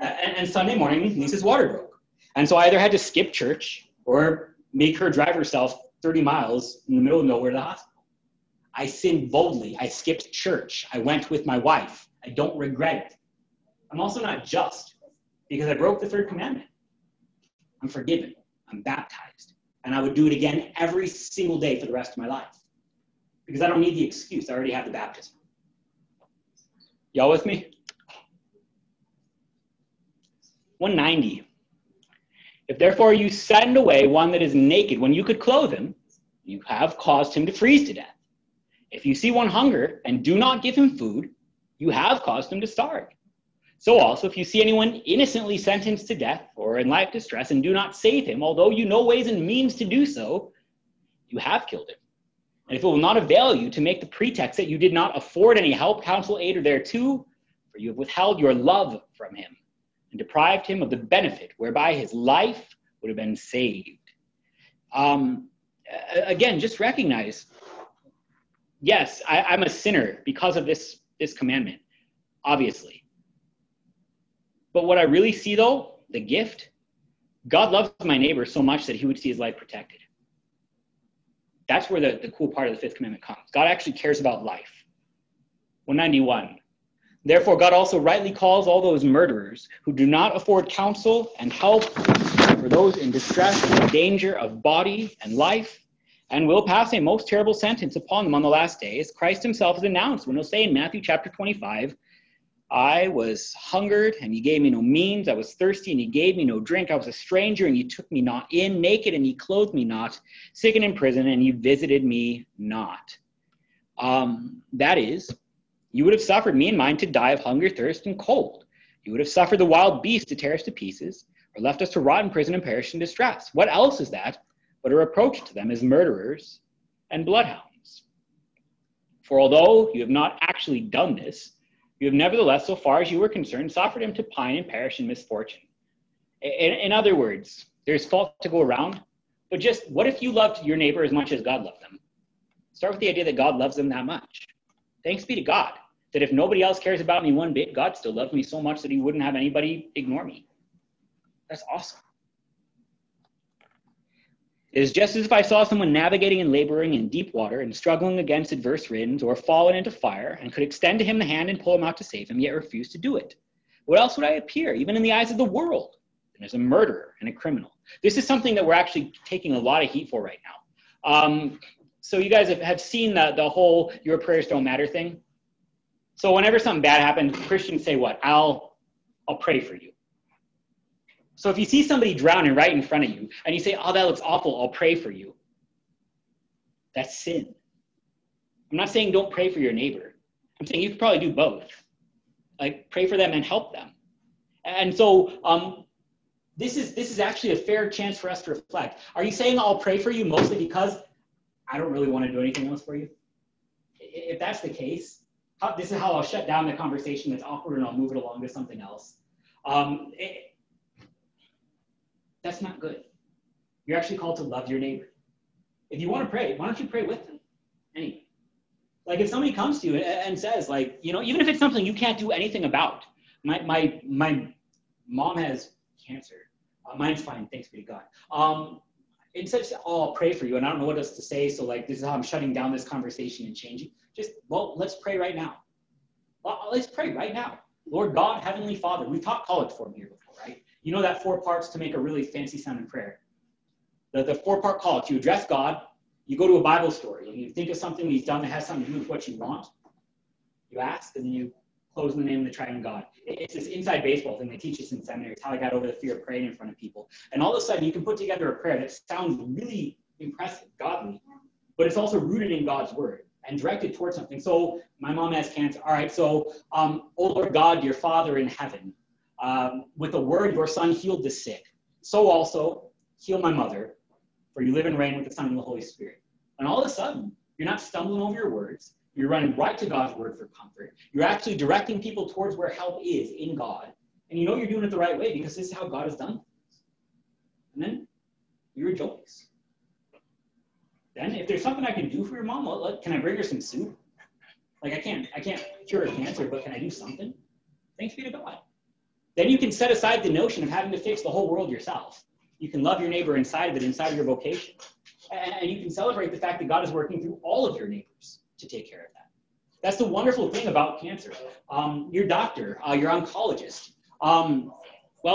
And Sunday morning, Lisa's water broke. And so I either had to skip church or make her drive herself 30 miles in the middle of nowhere to the hospital. I sinned boldly. I skipped church. I went with my wife. I don't regret it. I'm also not just because I broke the third commandment. I'm forgiven. I'm baptized. And I would do it again every single day for the rest of my life because I don't need the excuse. I already have the baptism. Y'all with me? 190. If therefore you send away one that is naked when you could clothe him, you have caused him to freeze to death. If you see one hunger and do not give him food, you have caused him to starve. So also, if you see anyone innocently sentenced to death or in life distress and do not save him, although you know ways and means to do so, you have killed him. And if it will not avail you to make the pretext that you did not afford any help, counsel, aid, or thereto, for you have withheld your love from him and deprived him of the benefit whereby his life would have been saved. Again, just recognize, yes, I'm a sinner because of this commandment, obviously. But what I really see, though, the gift, God loves my neighbor so much that he would see his life protected. That's where the cool part of the fifth commandment comes. God actually cares about life. 191. Therefore, God also rightly calls all those murderers who do not afford counsel and help for those in distress and danger of body and life, and will pass a most terrible sentence upon them on the last day, as Christ himself has announced when he'll say in Matthew chapter 25, I was hungered, and ye gave me no means. I was thirsty, and ye gave me no drink. I was a stranger, and ye took me not in. Naked, and ye clothed me not. Sick and in prison, and ye visited me not. That is, you would have suffered me and mine to die of hunger, thirst, and cold. You would have suffered the wild beast to tear us to pieces, or left us to rot in prison and perish in distress. What else is that but a reproach to them as murderers and bloodhounds? For although you have not actually done this, you have nevertheless, so far as you were concerned, suffered him to pine and perish in misfortune. In other words, there's fault to go around, but just what if you loved your neighbor as much as God loved them? Start with the idea that God loves them that much. Thanks be to God that if nobody else cares about me one bit, God still loved me so much that he wouldn't have anybody ignore me. That's awesome. It is just as if I saw someone navigating and laboring in deep water and struggling against adverse winds or fallen into fire and could extend to him the hand and pull him out to save him, yet refused to do it. What else would I appear, even in the eyes of the world, than as a murderer and a criminal? This is something that we're actually taking a lot of heat for right now. So you guys have seen the whole your prayers don't matter thing. So whenever something bad happens, Christians say what? I'll pray for you. So if you see somebody drowning right in front of you and you say, oh, that looks awful, I'll pray for you. That's sin. I'm not saying don't pray for your neighbor. I'm saying you could probably do both. Like pray for them and help them. And so This is actually a fair chance for us to reflect. Are you saying I'll pray for you mostly because I don't really want to do anything else for you? If that's the case, this is how I'll shut down the conversation that's awkward and I'll move it along to something else. That's not good. You're actually called to love your neighbor. If you want to pray, why don't you pray with them? Anyway, like if somebody comes to you and says, like, you know, even if it's something you can't do anything about, my mom has cancer. Mine's fine, thanks be to God. It says, oh, I'll pray for you, and I don't know what else to say, so like this is how I'm shutting down this conversation and changing. Just, well, let's pray right now. Well, let's pray right now. Lord God, Heavenly Father, we've taught college form here before, right? You know that 4 parts to make a really fancy sounding prayer. The 4-part college, you address God, you go to a Bible story, and you think of something he's done that has something to do with what you want. You ask, and then you close in the name of the Triune God. It's this inside baseball thing they teach us in seminaries, how I got over the fear of praying in front of people. And all of a sudden, you can put together a prayer that sounds really impressive, godly, but it's also rooted in God's word and directed towards something. So my mom has cancer. All right, so, oh Lord God, your Father in heaven, with the word your Son healed the sick. So also heal my mother, for you live and reign with the Son and the Holy Spirit. And all of a sudden, you're not stumbling over your words. You're running right to God's word for comfort. You're actually directing people towards where help is in God. And you know you're doing it the right way because this is how God has done things. And then you rejoice. Then if there's something I can do for your mom, can I bring her some soup? Like I can't cure her cancer, but can I do something? Thanks be to God. Then you can set aside the notion of having to fix the whole world yourself. You can love your neighbor inside of it, inside of your vocation. And you can celebrate the fact that God is working through all of your neighbors to take care of that. That's the wonderful thing about cancer. Your doctor, your oncologist. Well,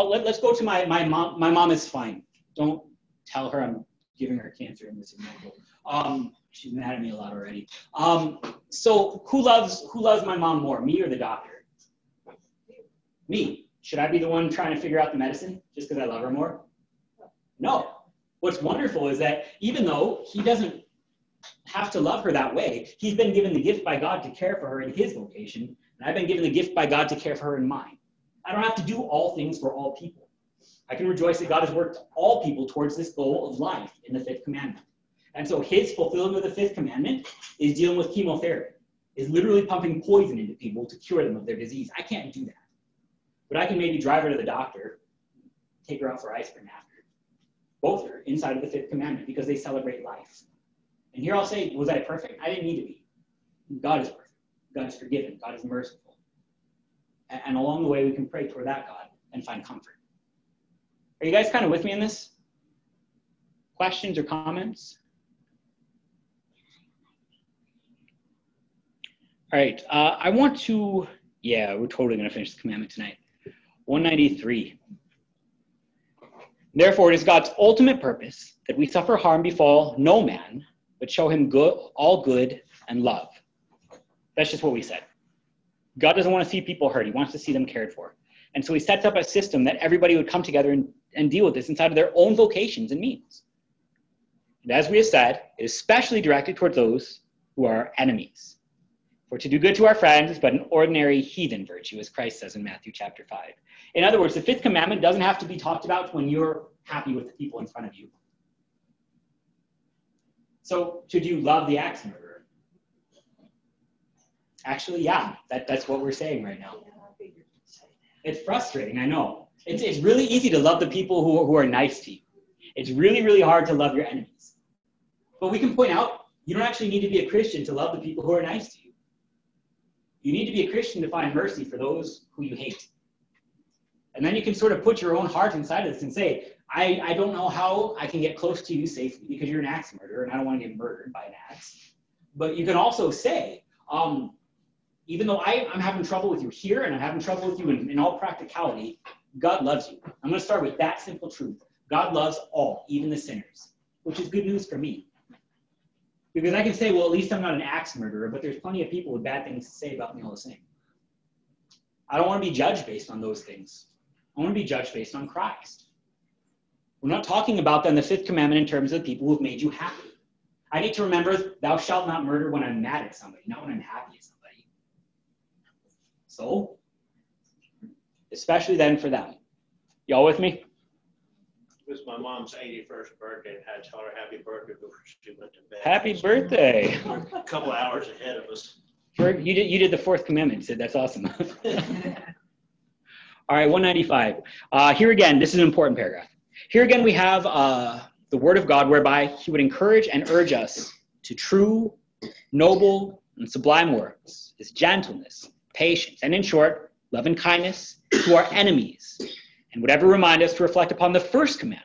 let's go to my mom. My mom is fine. Don't tell her I'm giving her cancer and this is medical. She's mad at me a lot already. So who loves my mom more, me or the doctor? Me. Should I be the one trying to figure out the medicine just because I love her more? No. What's wonderful is that even though he doesn't have to love her that way, he's been given the gift by God to care for her in his vocation, and I've been given the gift by God to care for her in mine. I don't have to do all things for all people. I can rejoice that God has worked all people towards this goal of life in the 5th commandment. And so his fulfillment of the 5th commandment is dealing with chemotherapy, is literally pumping poison into people to cure them of their disease. I can't do that. But I can maybe drive her to the doctor, take her out for ice cream after. Both are inside of the 5th commandment because they celebrate life. And here I'll say, was I perfect? I didn't need to be. God is perfect. God is forgiving. God is merciful. And along the way, we can pray toward that God and find comfort. Are you guys kind of with me in this? Questions or comments? All right. I want to, yeah, we're totally going to finish the commandment tonight. 193. Therefore, it is God's ultimate purpose that we suffer harm befall no man, but show him good, all good and love. That's just what we said. God doesn't want to see people hurt. He wants to see them cared for. And so he sets up a system that everybody would come together and deal with this inside of their own vocations and means. And as we have said, it is especially directed toward those who are our enemies. For to do good to our friends is but an ordinary heathen virtue, as Christ says in Matthew chapter 5. In other words, the 5th commandment doesn't have to be talked about when you're happy with the people in front of you. So, should you love the axe murderer? Actually, yeah, that's what we're saying right now. It's frustrating, I know. It's really easy to love the people who are nice to you. It's really, really hard to love your enemies. But we can point out, you don't actually need to be a Christian to love the people who are nice to you. You need to be a Christian to find mercy for those who you hate. And then you can sort of put your own heart inside of this and say, I don't know how I can get close to you safely because you're an axe murderer and I don't want to get murdered by an axe. But you can also say, even though I'm having trouble with you here and I'm having trouble with you in all practicality, God loves you. I'm going to start with that simple truth. God loves all, even the sinners, which is good news for me. Because I can say, well, at least I'm not an axe murderer, but there's plenty of people with bad things to say about me all the same. I don't want to be judged based on those things. I want to be judged based on Christ. We're not talking about, then, the 5th commandment in terms of the people who've made you happy. I need to remember, thou shalt not murder when I'm mad at somebody, not when I'm happy at somebody. So, especially then for them. Y'all with me? It was my mom's 81st birthday, and I told her happy birthday before she went to bed. Happy birthday! A couple hours ahead of us. You did the fourth commandment, Sid. That's awesome. All right, 195. Here again, this is an important paragraph. Here again, we have the word of God, whereby he would encourage and urge us to true, noble, and sublime works, his gentleness, patience, and in short, love and kindness to our enemies, and would ever remind us to reflect upon the first commandment,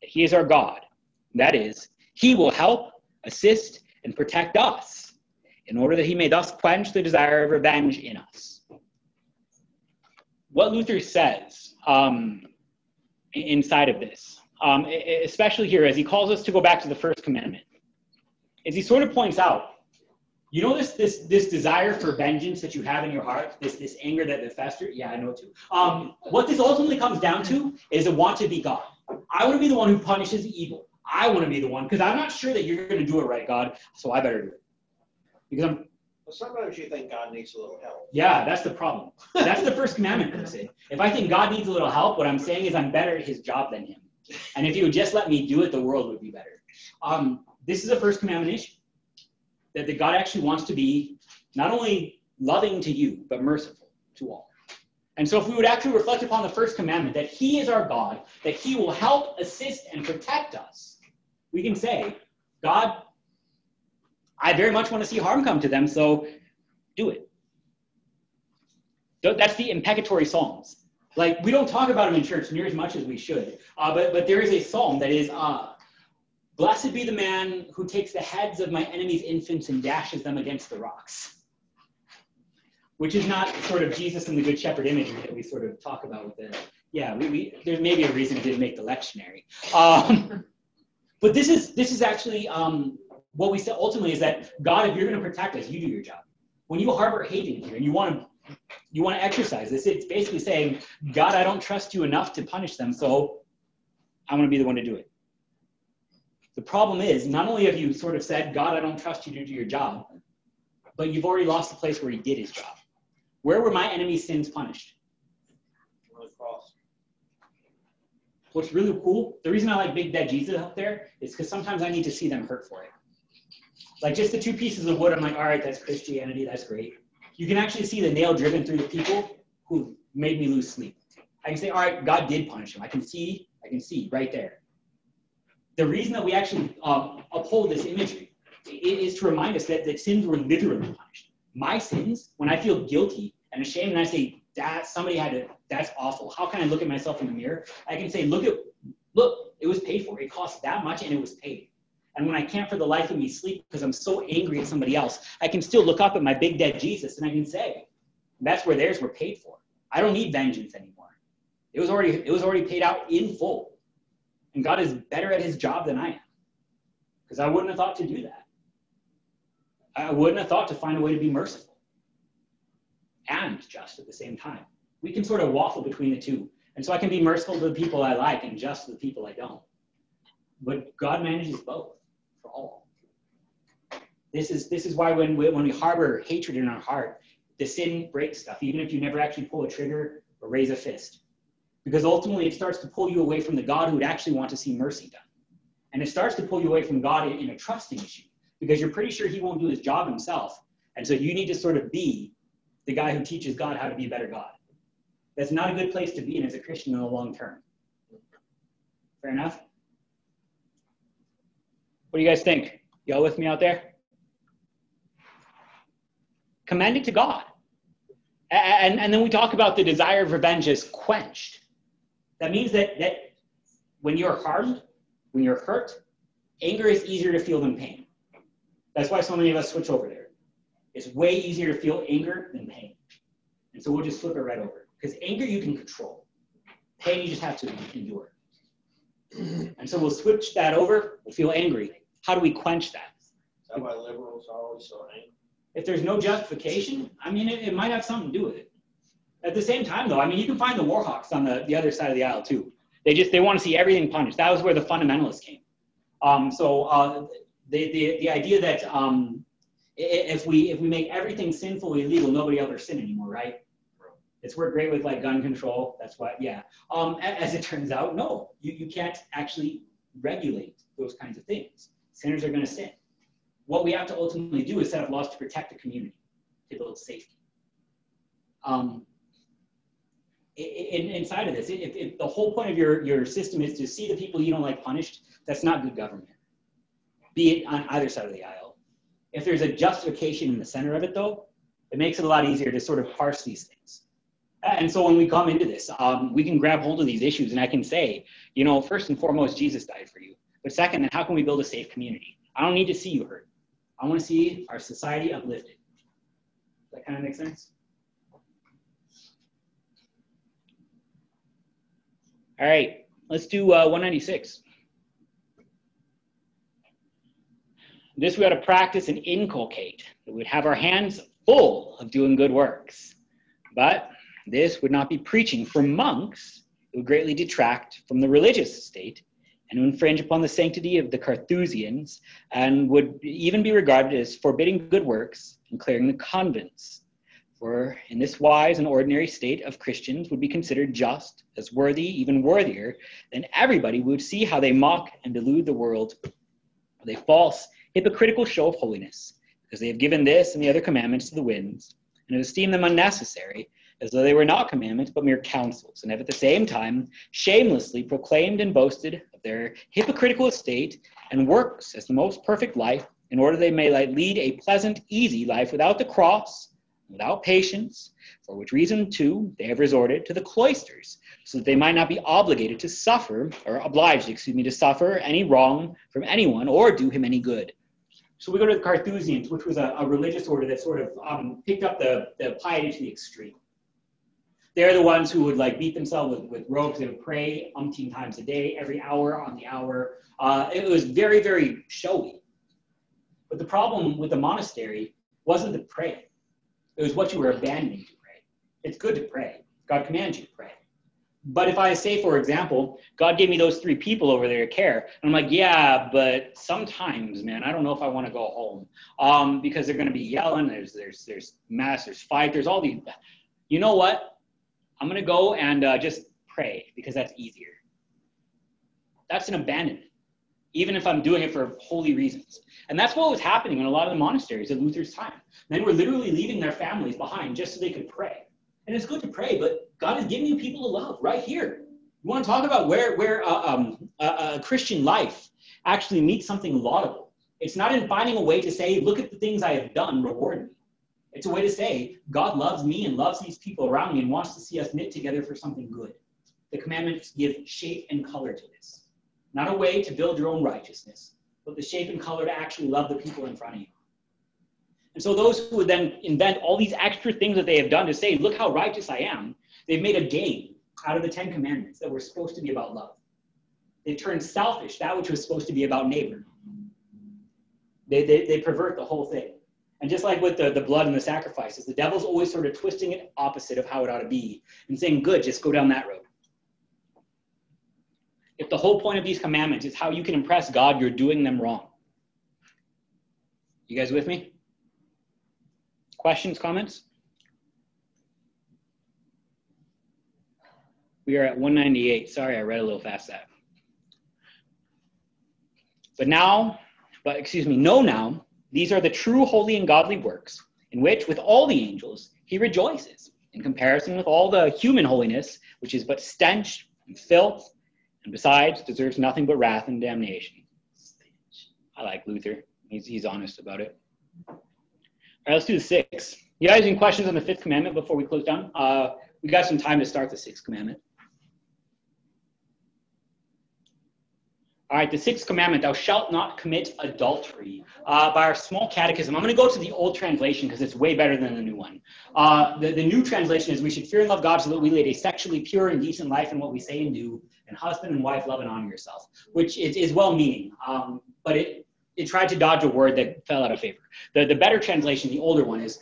that he is our God. That is, he will help, assist, and protect us, in order that he may thus quench the desire of revenge in us. What Luther says inside of this, especially here as he calls us to go back to the first commandment, is he sort of points out, you know, this desire for vengeance that you have in your heart, this anger that festers. Yeah, I know too. What this ultimately comes down to is a want to be God. I want to be the one who punishes evil. I want to be the one, because I'm not sure that you're going to do it right, God, so I better do it. Because sometimes you think God needs a little help. Yeah, that's the problem. That's the first commandment, per se. If I think God needs a little help, what I'm saying is I'm better at his job than him. And if he would just let me do it, the world would be better. This is a first commandment issue. That God actually wants to be not only loving to you, but merciful to all. And so if we would actually reflect upon the first commandment, that he is our God, that he will help, assist, and protect us, we can say, God, I very much want to see harm come to them, so do it. That's the impeccatory Psalms. Like, we don't talk about them in church near as much as we should, but there is a psalm that is... Blessed be the man who takes the heads of my enemies' infants and dashes them against the rocks. Which is not sort of Jesus and the Good Shepherd imagery that we sort of talk about with the, yeah, there's maybe a reason it didn't make the lectionary. But this is actually what we said ultimately is that, God, if you're going to protect us, you do your job. When you harbor hate in here and you want to exercise this, it's basically saying, God, I don't trust you enough to punish them, so I want to be the one to do it. The problem is, not only have you sort of said, God, I don't trust you to do your job, but you've already lost the place where he did his job. Where were my enemy's sins punished? On the cross. What's really cool, the reason I like Big Dead Jesus up there is because sometimes I need to see them hurt for it. Like just the two pieces of wood, I'm like, all right, that's Christianity, that's great. You can actually see the nail driven through the people who made me lose sleep. I can say, all right, God did punish him. I can see right there. The reason that we actually uphold this imagery is to remind us that sins were literally punished. My sins, when I feel guilty and ashamed and I say, that's awful. How can I look at myself in the mirror? I can say, look, it was paid for. It cost that much and it was paid. And when I can't for the life of me sleep because I'm so angry at somebody else, I can still look up at my big dead Jesus and I can say, that's where theirs were paid for. I don't need vengeance anymore. It was already paid out in full. And God is better at his job than I am. Because I wouldn't have thought to do that. I wouldn't have thought to find a way to be merciful. And just at the same time. We can sort of waffle between the two. And so I can be merciful to the people I like and just to the people I don't. But God manages both for all. This is why when we harbor hatred in our heart, the sin breaks stuff, even if you never actually pull a trigger or raise a fist. Because ultimately it starts to pull you away from the God who would actually want to see mercy done. And it starts to pull you away from God in a trusting issue, because you're pretty sure he won't do his job himself. And so you need to sort of be the guy who teaches God how to be a better God. That's not a good place to be in as a Christian in the long term. Fair enough? What do you guys think? Y'all with me out there? Commend it to God. And then we talk about the desire of revenge is quenched. That means that when you're harmed, when you're hurt, anger is easier to feel than pain. That's why so many of us switch over there. It's way easier to feel anger than pain. And so we'll just flip it right over. Because anger you can control. Pain you just have to endure. And so we'll switch that over, we'll feel angry. How do we quench that? Is that why liberals are always so angry? If there's no justification, I mean, it might have something to do with it. At the same time, though, I mean, you can find the Warhawks on the other side of the aisle, too. They want to see everything punished. That was where the fundamentalists came. The idea that if we make everything sinful illegal, nobody will ever sin anymore, right? It's worked great with like gun control. That's why, yeah. As it turns out, no, you can't actually regulate those kinds of things. Sinners are going to sin. What we have to ultimately do is set up laws to protect the community, to build safety. Inside of this, if the whole point of your system is to see the people you don't like punished, that's not good government, be it on either side of the aisle. If there's a justification in the center of it, though, it makes it a lot easier to sort of parse these things. And so when we come into this, we can grab hold of these issues, and I can say, you know, first and foremost, Jesus died for you. But second, how can we build a safe community? I don't need to see you hurt. I want to see our society uplifted. Does that kind of make sense? All right, let's do 196. This we ought to practice and inculcate, that we would have our hands full of doing good works. But this would not be preaching for monks, who would greatly detract from the religious state and infringe upon the sanctity of the Carthusians, and would even be regarded as forbidding good works and clearing the convents. For in this wise, an ordinary state of Christians would be considered just, as worthy, even worthier, than everybody would see how they mock and delude the world with a false, hypocritical show of holiness, because they have given this and the other commandments to the winds, and have esteemed them unnecessary, as though they were not commandments, but mere counsels, and have at the same time shamelessly proclaimed and boasted of their hypocritical estate and works as the most perfect life, in order they may lead a pleasant, easy life without the cross, without patience, for which reason, too, they have resorted to the cloisters, so that they might not be obligated to suffer, or obliged, excuse me, to suffer any wrong from anyone or do him any good. So we go to the Carthusians, which was a religious order that sort of picked up the piety to the extreme. They're the ones who would like beat themselves with ropes. They would pray umpteen times a day, every hour on the hour. It was very, very showy. But the problem with the monastery wasn't the praying. It was what you were abandoning to pray. It's good to pray. God commands you to pray. But if I say, for example, God gave me those three people over there to care, and I'm like, yeah, but sometimes, man, I don't know if I want to go home because they're going to be yelling. There's mass, there's fight, there's all these. You know what? I'm going to go and just pray because that's easier. That's an abandonment, even if I'm doing it for holy reasons. And that's what was happening in a lot of the monasteries at Luther's time. Men were literally leaving their families behind just so they could pray. And it's good to pray, but God is giving you people to love right here. You want to talk about where Christian life actually meets something laudable. It's not in finding a way to say, look at the things I have done, reward me. It's a way to say, God loves me and loves these people around me and wants to see us knit together for something good. The commandments give shape and color to this. Not a way to build your own righteousness, but the shape and color to actually love the people in front of you. And so those who would then invent all these extra things that they have done to say, look how righteous I am, they've made a game out of the 10 commandments that were supposed to be about love. They turned selfish that which was supposed to be about neighbor. They pervert the whole thing. And just like with the blood and the sacrifices, the devil's always sort of twisting it opposite of how it ought to be and saying, good, just go down that road. If the whole point of these commandments is how you can impress God, you're doing them wrong. You guys with me? Questions, comments? We are at 198. Sorry, I read a little fast that. But now, these are the true, holy, and godly works, in which, with all the angels, he rejoices, in comparison with all the human holiness, which is but stench and filth, and besides, deserves nothing but wrath and damnation. I like Luther. He's honest about it. All right, let's do the 6. You guys have any questions on the 5th commandment before we close down? We got some time to start the 6th commandment. All right, the 6th commandment, thou shalt not commit adultery. By our small catechism, I'm going to go to the old translation because it's way better than the new one. The new translation is, we should fear and love God so that we lead a sexually pure and decent life in what we say and do, and husband and wife love and honor yourself, which is well-meaning, but it tried to dodge a word that fell out of favor. The better translation, the older one, is,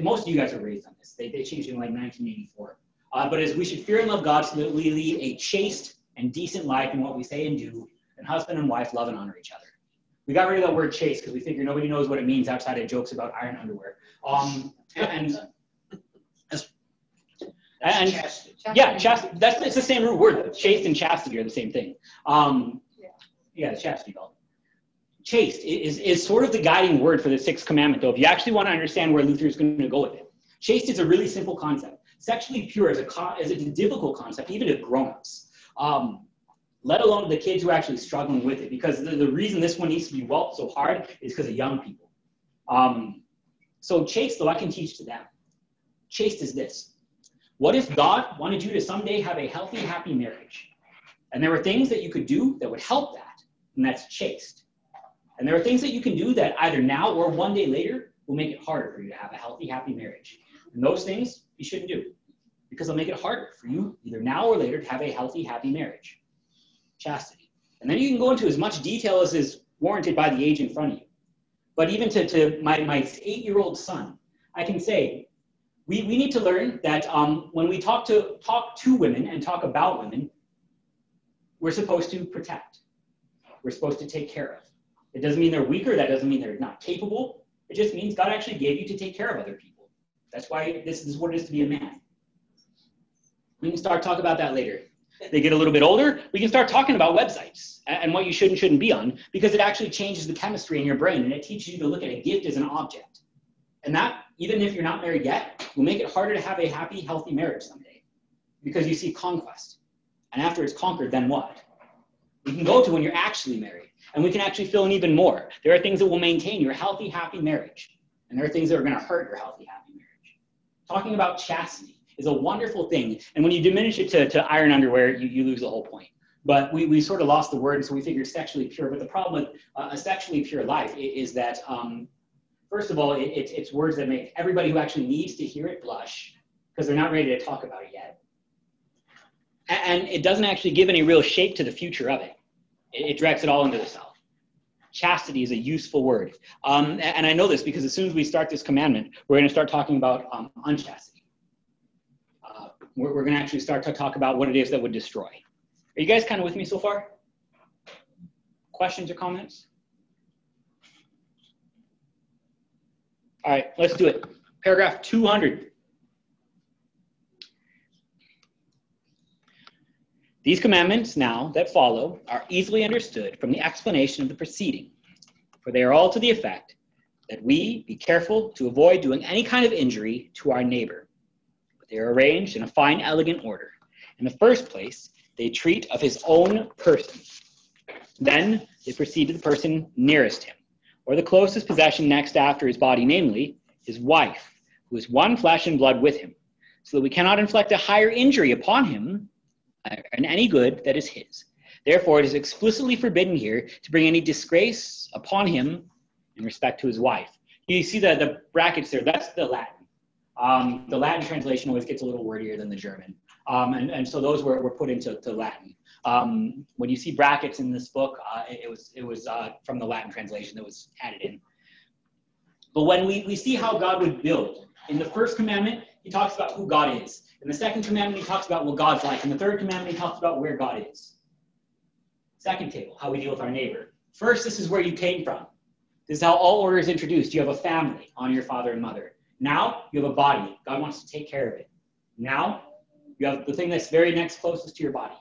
most of you guys are raised on this. They changed it in like 1984. But as we should fear and love God so that we lead a chaste and decent life in what we say and do, and husband and wife love and honor each other. We got rid of that word chaste because we figure nobody knows what it means outside of jokes about iron underwear. And And chastity. Yeah, chastity. That's it's the same root word. Chaste and chastity are the same thing. Yeah, chastity belt. Chaste is sort of the guiding word for the sixth commandment, though, if you actually want to understand where Luther is going to go with it. Chaste is a really simple concept. Sexually pure is a difficult concept, even to grown-ups, let alone the kids who are actually struggling with it, because the reason this one needs to be whelped so hard is because of young people. So chaste, though, I can teach to them. Chaste is this. What if God wanted you to someday have a healthy, happy marriage? And there were things that you could do that would help that, and that's chaste. And there are things that you can do that either now or one day later will make it harder for you to have a healthy, happy marriage. And those things you shouldn't do, because they'll make it harder for you either now or later to have a healthy, happy marriage. Chastity. And then you can go into as much detail as is warranted by the age in front of you. But even to my 8-year-old son, I can say, we need to learn that when we talk to women and talk about women, we're supposed to protect. We're supposed to take care of. It doesn't mean they're weaker. That doesn't mean they're not capable. It just means God actually gave you to take care of other people. That's why this is what it is to be a man. We can start talking about that later. They get a little bit older, we can start talking about websites and what you should and shouldn't be on, because it actually changes the chemistry in your brain, and it teaches you to look at a gift as an object. And that, even if you're not married yet, will make it harder to have a happy, healthy marriage someday, because you see conquest. And after it's conquered, then what? We can go to when you're actually married, and we can actually fill in even more. There are things that will maintain your healthy, happy marriage, and there are things that are going to hurt your healthy, happy marriage. Talking about chastity is a wonderful thing, and when you diminish it to iron underwear, you lose the whole point. But we sort of lost the word, so we figured sexually pure. But the problem with a sexually pure life is that, first of all, it's words that make everybody who actually needs to hear it blush, because they're not ready to talk about it yet. And it doesn't actually give any real shape to the future of it. It directs it all into the self. Chastity is a useful word. And I know this because as soon as we start this commandment, we're going to start talking about unchastity. We're going to actually start to talk about what it is that would destroy. Are you guys kind of with me so far? Questions or comments? All right, let's do it. Paragraph 200. These commandments now that follow are easily understood from the explanation of the preceding, for they are all to the effect that we be careful to avoid doing any kind of injury to our neighbor. But they are arranged in a fine, elegant order. In the first place, they treat of his own person. Then they proceed to the person nearest him, or the closest possession next after his body, namely his wife, who is one flesh and blood with him, so that we cannot inflict a higher injury upon him and any good that is his. Therefore, it is explicitly forbidden here to bring any disgrace upon him in respect to his wife. You see the brackets there, that's the Latin. The Latin translation always gets a little wordier than the German. And so those were put into Latin. When you see brackets in this book, it was from the Latin translation that was added in. But when we see how God would build, in the first commandment, he talks about who God is. In the second commandment, he talks about what God's like. In the third commandment, he talks about where God is. Second table, how we deal with our neighbor. First, this is where you came from. This is how all order is introduced. You have a family, honor your father and mother. Now, you have a body. God wants to take care of it. Now, you have the thing that's very next closest to your body.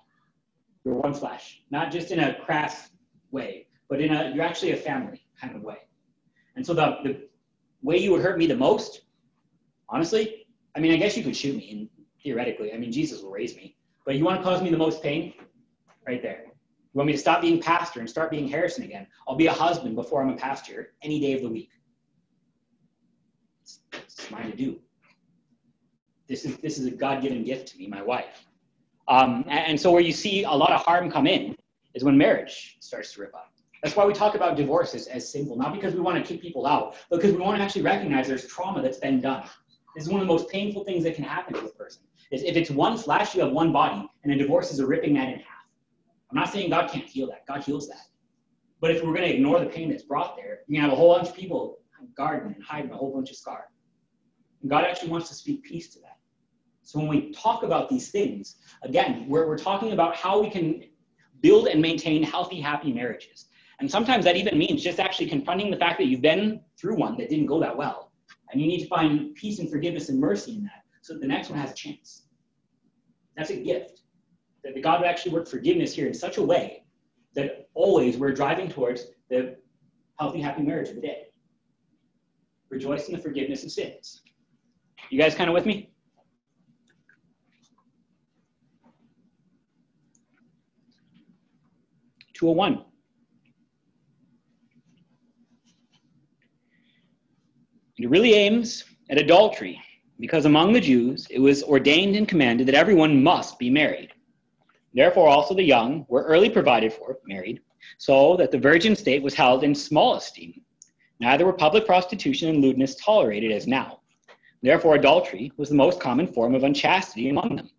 You're one flesh. Not just in a crass way, but you're actually a family kind of way. And so the way you would hurt me the most, honestly, I mean, I guess you could shoot me and theoretically, I mean, Jesus will raise me. But you want to cause me the most pain? Right there. You want me to stop being pastor and start being Harrison again? I'll be a husband before I'm a pastor any day of the week. It's mine to do. This is a God-given gift to me, my wife. And so where you see a lot of harm come in is when marriage starts to rip up. That's why we talk about divorce as sinful, not because we want to kick people out, but because we want to actually recognize there's trauma that's been done. This is one of the most painful things that can happen to a person. Is if it's one flesh, you have one body, and a divorce is a ripping that in half. I'm not saying God can't heal that. God heals that. But if we're going to ignore the pain that's brought there, you're going to have a whole bunch of people guarding and hiding a whole bunch of scars. And God actually wants to speak peace to that. So when we talk about these things, again, we're talking about how we can build and maintain healthy, happy marriages. And sometimes that even means just actually confronting the fact that you've been through one that didn't go that well. And you need to find peace and forgiveness and mercy in that so that the next one has a chance. That's a gift. That God would actually work forgiveness here in such a way that always we're driving towards the healthy, happy marriage of the day. Rejoice in the forgiveness of sins. You guys kind of with me? .201. It really aims at adultery, because among the Jews it was ordained and commanded that everyone must be married. Therefore also the young were early provided for, married, so that the virgin state was held in small esteem. Neither were public prostitution and lewdness tolerated as now. Therefore adultery was the most common form of unchastity among them.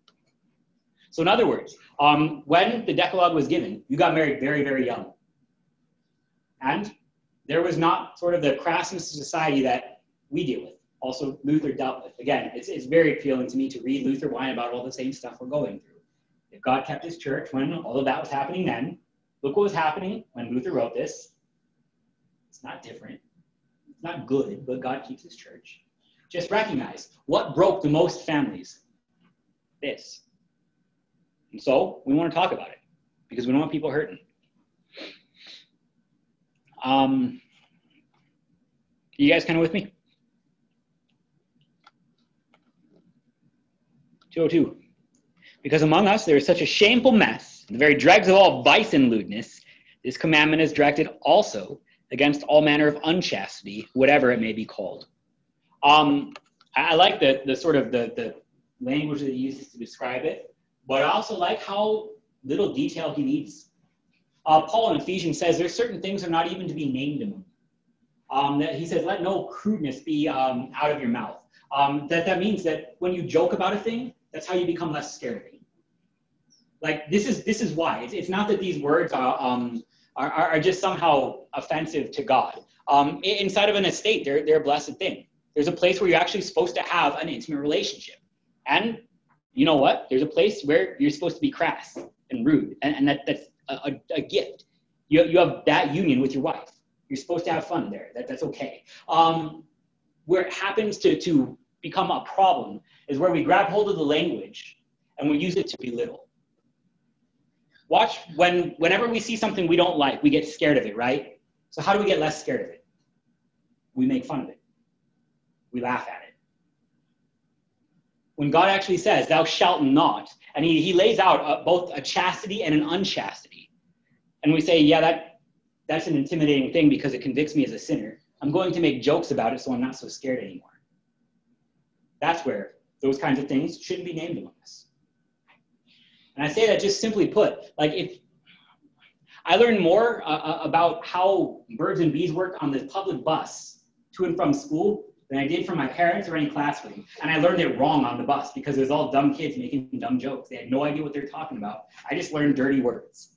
So in other words, when the Decalogue was given, you got married very, very young. And there was not sort of the crassness of society that we deal with. Also, Luther dealt with. Again, it's very appealing to me to read Luther whine about all the same stuff we're going through. If God kept his church when all of that was happening then, look what was happening when Luther wrote this. It's not different. It's not good, but God keeps his church. Just recognize, what broke the most families? This. And so, we want to talk about it, because we don't want people hurting. You guys kind of with me? 202. Because among us there is such a shameful mess, the very dregs of all vice and lewdness, this commandment is directed also against all manner of unchastity, whatever it may be called. I like the sort of the language that he uses to describe it, but I also like how little detail he needs. Paul in Ephesians says there's certain things that are not even to be named among them. That he says, let no crudeness be out of your mouth. That means that when you joke about a thing, that's how you become less scared. Like, this is why. It's not that these words are just somehow offensive to God. Inside of an estate, they're a blessed thing. There's a place where you're actually supposed to have an intimate relationship. And you know what? There's a place where you're supposed to be crass and rude. And that's a gift. You have that union with your wife. You're supposed to have fun there. That's okay. Where it happens to become a problem is where we grab hold of the language and we use it to belittle. Watch, whenever we see something we don't like, we get scared of it, right? So how do we get less scared of it? We make fun of it. We laugh at it. When God actually says, thou shalt not, and he lays out both a chastity and an unchastity. And we say, yeah, that's an intimidating thing because it convicts me as a sinner. I'm going to make jokes about it so I'm not so scared anymore. That's where those kinds of things shouldn't be named among us. And I say that just simply put, like if I learned more about how birds and bees work on the public bus to and from school than I did from my parents or any classroom. And I learned it wrong on the bus because it was all dumb kids making dumb jokes. They had no idea what they were talking about. I just learned dirty words.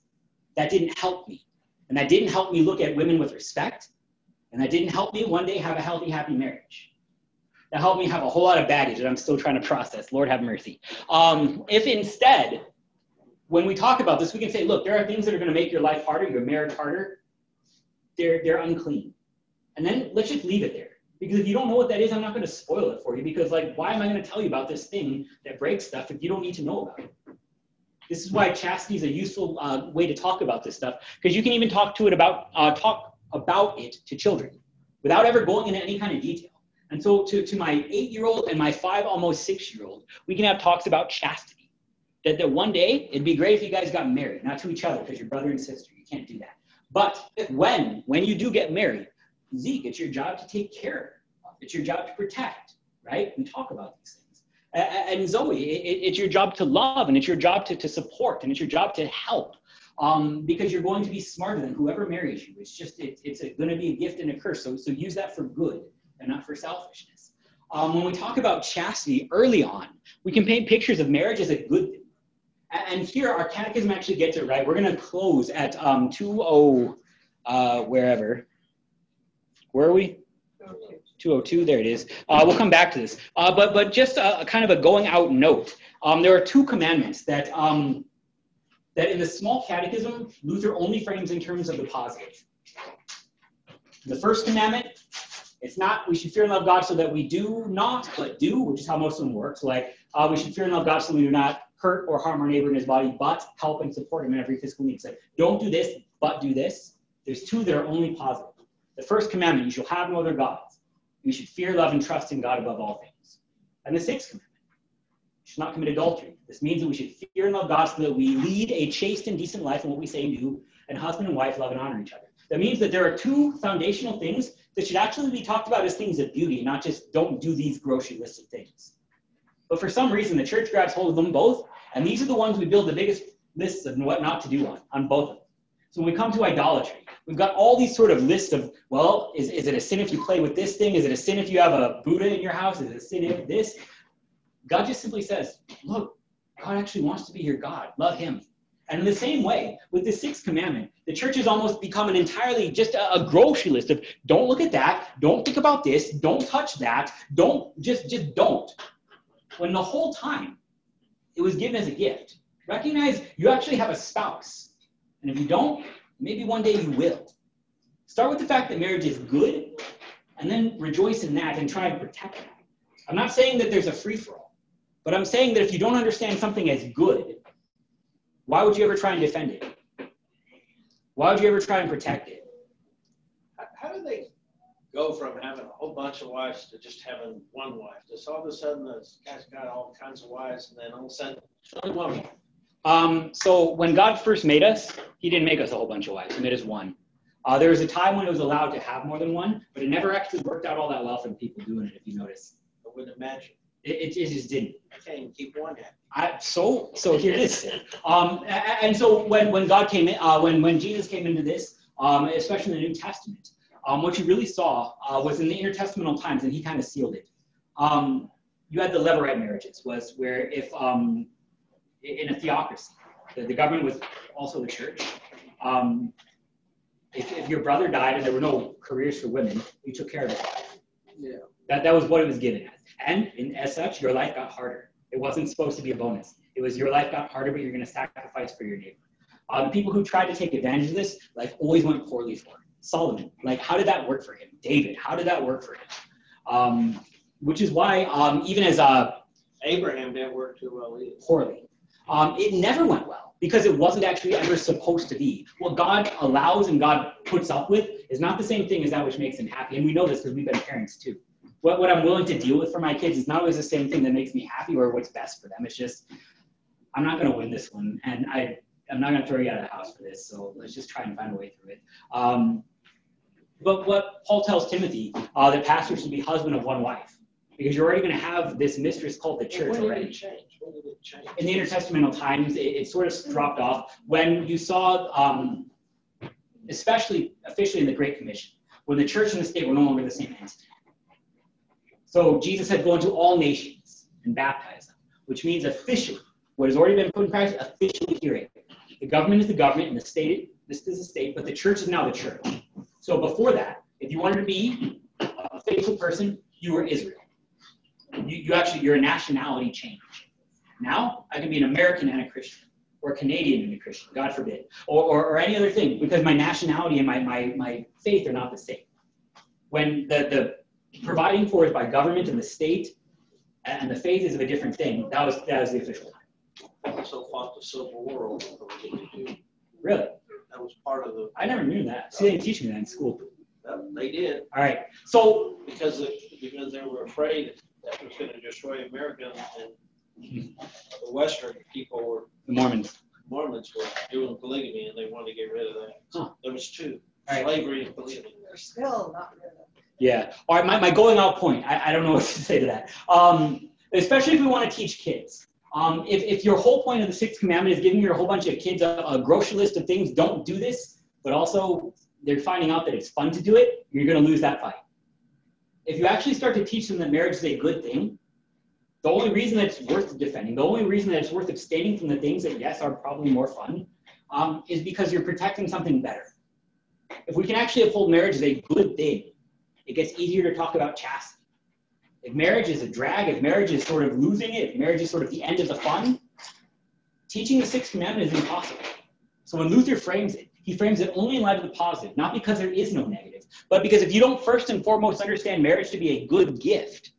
That didn't help me. And that didn't help me look at women with respect. And that didn't help me one day have a healthy, happy marriage. That helped me have a whole lot of baggage that I'm still trying to process. Lord have mercy. If instead, when we talk about this, we can say, look, there are things that are going to make your life harder, your marriage harder. They're unclean. And then let's just leave it there. Because if you don't know what that is, I'm not going to spoil it for you. Because, like, why am I going to tell you about this thing that breaks stuff if you don't need to know about it? This is why chastity is a useful way to talk about this stuff. Because you can even talk about it to children without ever going into any kind of detail. And so to my 8-year-old and my 5, almost 6-year-old, we can have talks about chastity. That one day, it'd be great if you guys got married, not to each other, because you're brother and sister, you can't do that. But when you do get married, Zeke, it's your job to take care of. It's your job to protect, right? We talk about these things. And Zoe, it's your job to love, and it's your job to support, and it's your job to help. Because you're going to be smarter than whoever marries you. It's just, it's going to be a gift and a curse. So use that for good and not for selfishness. When we talk about chastity early on, we can paint pictures of marriage as a good thing. And here our catechism actually gets it right. We're going to close at 2:00, wherever. Where are we? 2:02, there it is. We'll come back to this. But just a kind of a going out note. There are two commandments that in the small catechism, Luther only frames in terms of the positive. The first commandment, it's not, we should fear and love God so that we do not, but do, which is how most of them work. So like, we should fear and love God so we do not hurt or harm our neighbor in his body, but help and support him in every physical need. So don't do this, but do this. There's two that are only positive. The first commandment, you shall have no other gods. You should fear, love, and trust in God above all things. And the sixth commandment, you should not commit adultery. This means that we should fear and love God so that we lead a chaste and decent life in what we say and do, and husband and wife love and honor each other. That means that there are two foundational things that should actually be talked about as things of beauty, not just don't do these grocery list of things. But for some reason, the church grabs hold of them both, and these are the ones we build the biggest lists of what not to do on both of them. So when we come to idolatry, we've got all these sort of lists of, well, is it a sin if you play with this thing? Is it a sin if you have a Buddha in your house? Is it a sin if this? God just simply says, look, God actually wants to be your God. Love him. And in the same way, with the sixth commandment, the church has almost become an entirely just a grocery list of don't look at that, don't think about this, don't touch that, don't. When the whole time it was given as a gift. Recognize you actually have a spouse. And if you don't, maybe one day you will. Start with the fact that marriage is good, and then rejoice in that and try and protect that. I'm not saying that there's a free-for-all, but I'm saying that if you don't understand something as good, why would you ever try and defend it? Why would you ever try and protect it? How do they go from having a whole bunch of wives to just having one wife? Just all of a sudden, this guy's got all kinds of wives, and then all of a sudden, only one wife. So when God first made us, he didn't make us a whole bunch of wives. He made us one. There was a time when it was allowed to have more than one, but it never actually worked out all that well for the people doing it, if you notice. I wouldn't imagine. It just didn't. I can't keep one happy. So here it is. And so when God came in, when Jesus came into this, especially in the New Testament, what you really saw was in the intertestamental times, and he kind of sealed it. You had the Levirate marriages, was where if in a theocracy, the government was also the church. If your brother died and there were no careers for women, you took care of it. Yeah. That was what it was given as. And as such, your life got harder. It wasn't supposed to be a bonus. It was your life got harder, but you're going to sacrifice for your neighbor. The people who tried to take advantage of this, like, always went poorly for it. Solomon, like, how did that work for him? David, how did that work for him? Which is why even as Abraham didn't work too well either. Poorly. It never went well because it wasn't actually ever supposed to be. What God allows and God puts up with is not the same thing as that which makes him happy. And we know this because we've been parents too. What I'm willing to deal with for my kids is not always the same thing that makes me happy or what's best for them. It's just, I'm not going to win this one, and I'm not going to throw you out of the house for this, so let's just try and find a way through it. But what Paul tells Timothy, that pastors should be husband of one wife, because you're already going to have this mistress called the church already. When did it change? In the intertestamental times, it sort of dropped off. When you saw, especially officially in the Great Commission, when the church and the state were no longer the same entity. So Jesus said, go into all nations and baptize them, which means officially, what has already been put in practice, officially hearing. The government is the government, and the state, this is the state, but the church is now the church. So before that, if you wanted to be a faithful person, you were Israel. You're a nationality change. Now, I can be an American and a Christian, or a Canadian and a Christian, God forbid, or any other thing, because my nationality and my faith are not the same. When the providing for it by government and the state and the faith is of a different thing. That was the official time. I also fought the Civil War over what they do. Really? That was part of the... I never knew that. See, they didn't teach me that in school. They did. All right. So... Because they were afraid that was going to destroy America, and the Western people were... The Mormons were doing polygamy, and they wanted to get rid of that. Huh. There was two. Right. Slavery and polygamy. They're still not rid of it. Yeah. All right. My going out point. I don't know what to say to that. Especially if we want to teach kids. If your whole point of the sixth commandment is giving your whole bunch of kids a grocery list of things, don't do this, but also they're finding out that it's fun to do it, you're going to lose that fight. If you actually start to teach them that marriage is a good thing, the only reason that it's worth defending, the only reason that it's worth abstaining from the things that, yes, are probably more fun, is because you're protecting something better. If we can actually uphold marriage as a good thing, it gets easier to talk about chastity. If marriage is a drag, if marriage is sort of losing it, if marriage is sort of the end of the fun, teaching the sixth commandment is impossible. So when Luther frames it, he frames it only in light of the positive, not because there is no negative, but because if you don't first and foremost understand marriage to be a good gift,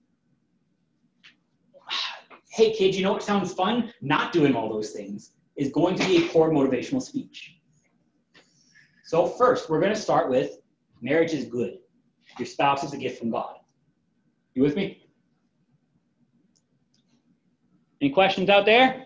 hey kids, you know what sounds fun? Not doing all those things is going to be a core motivational speech. So first, we're going to start with marriage is good. Your spouse is a gift from God. You with me? Any questions out there?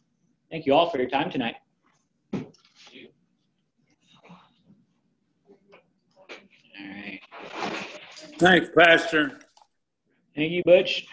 Thank you all for your time tonight. All right. Thanks, Pastor. Thank you, Butch.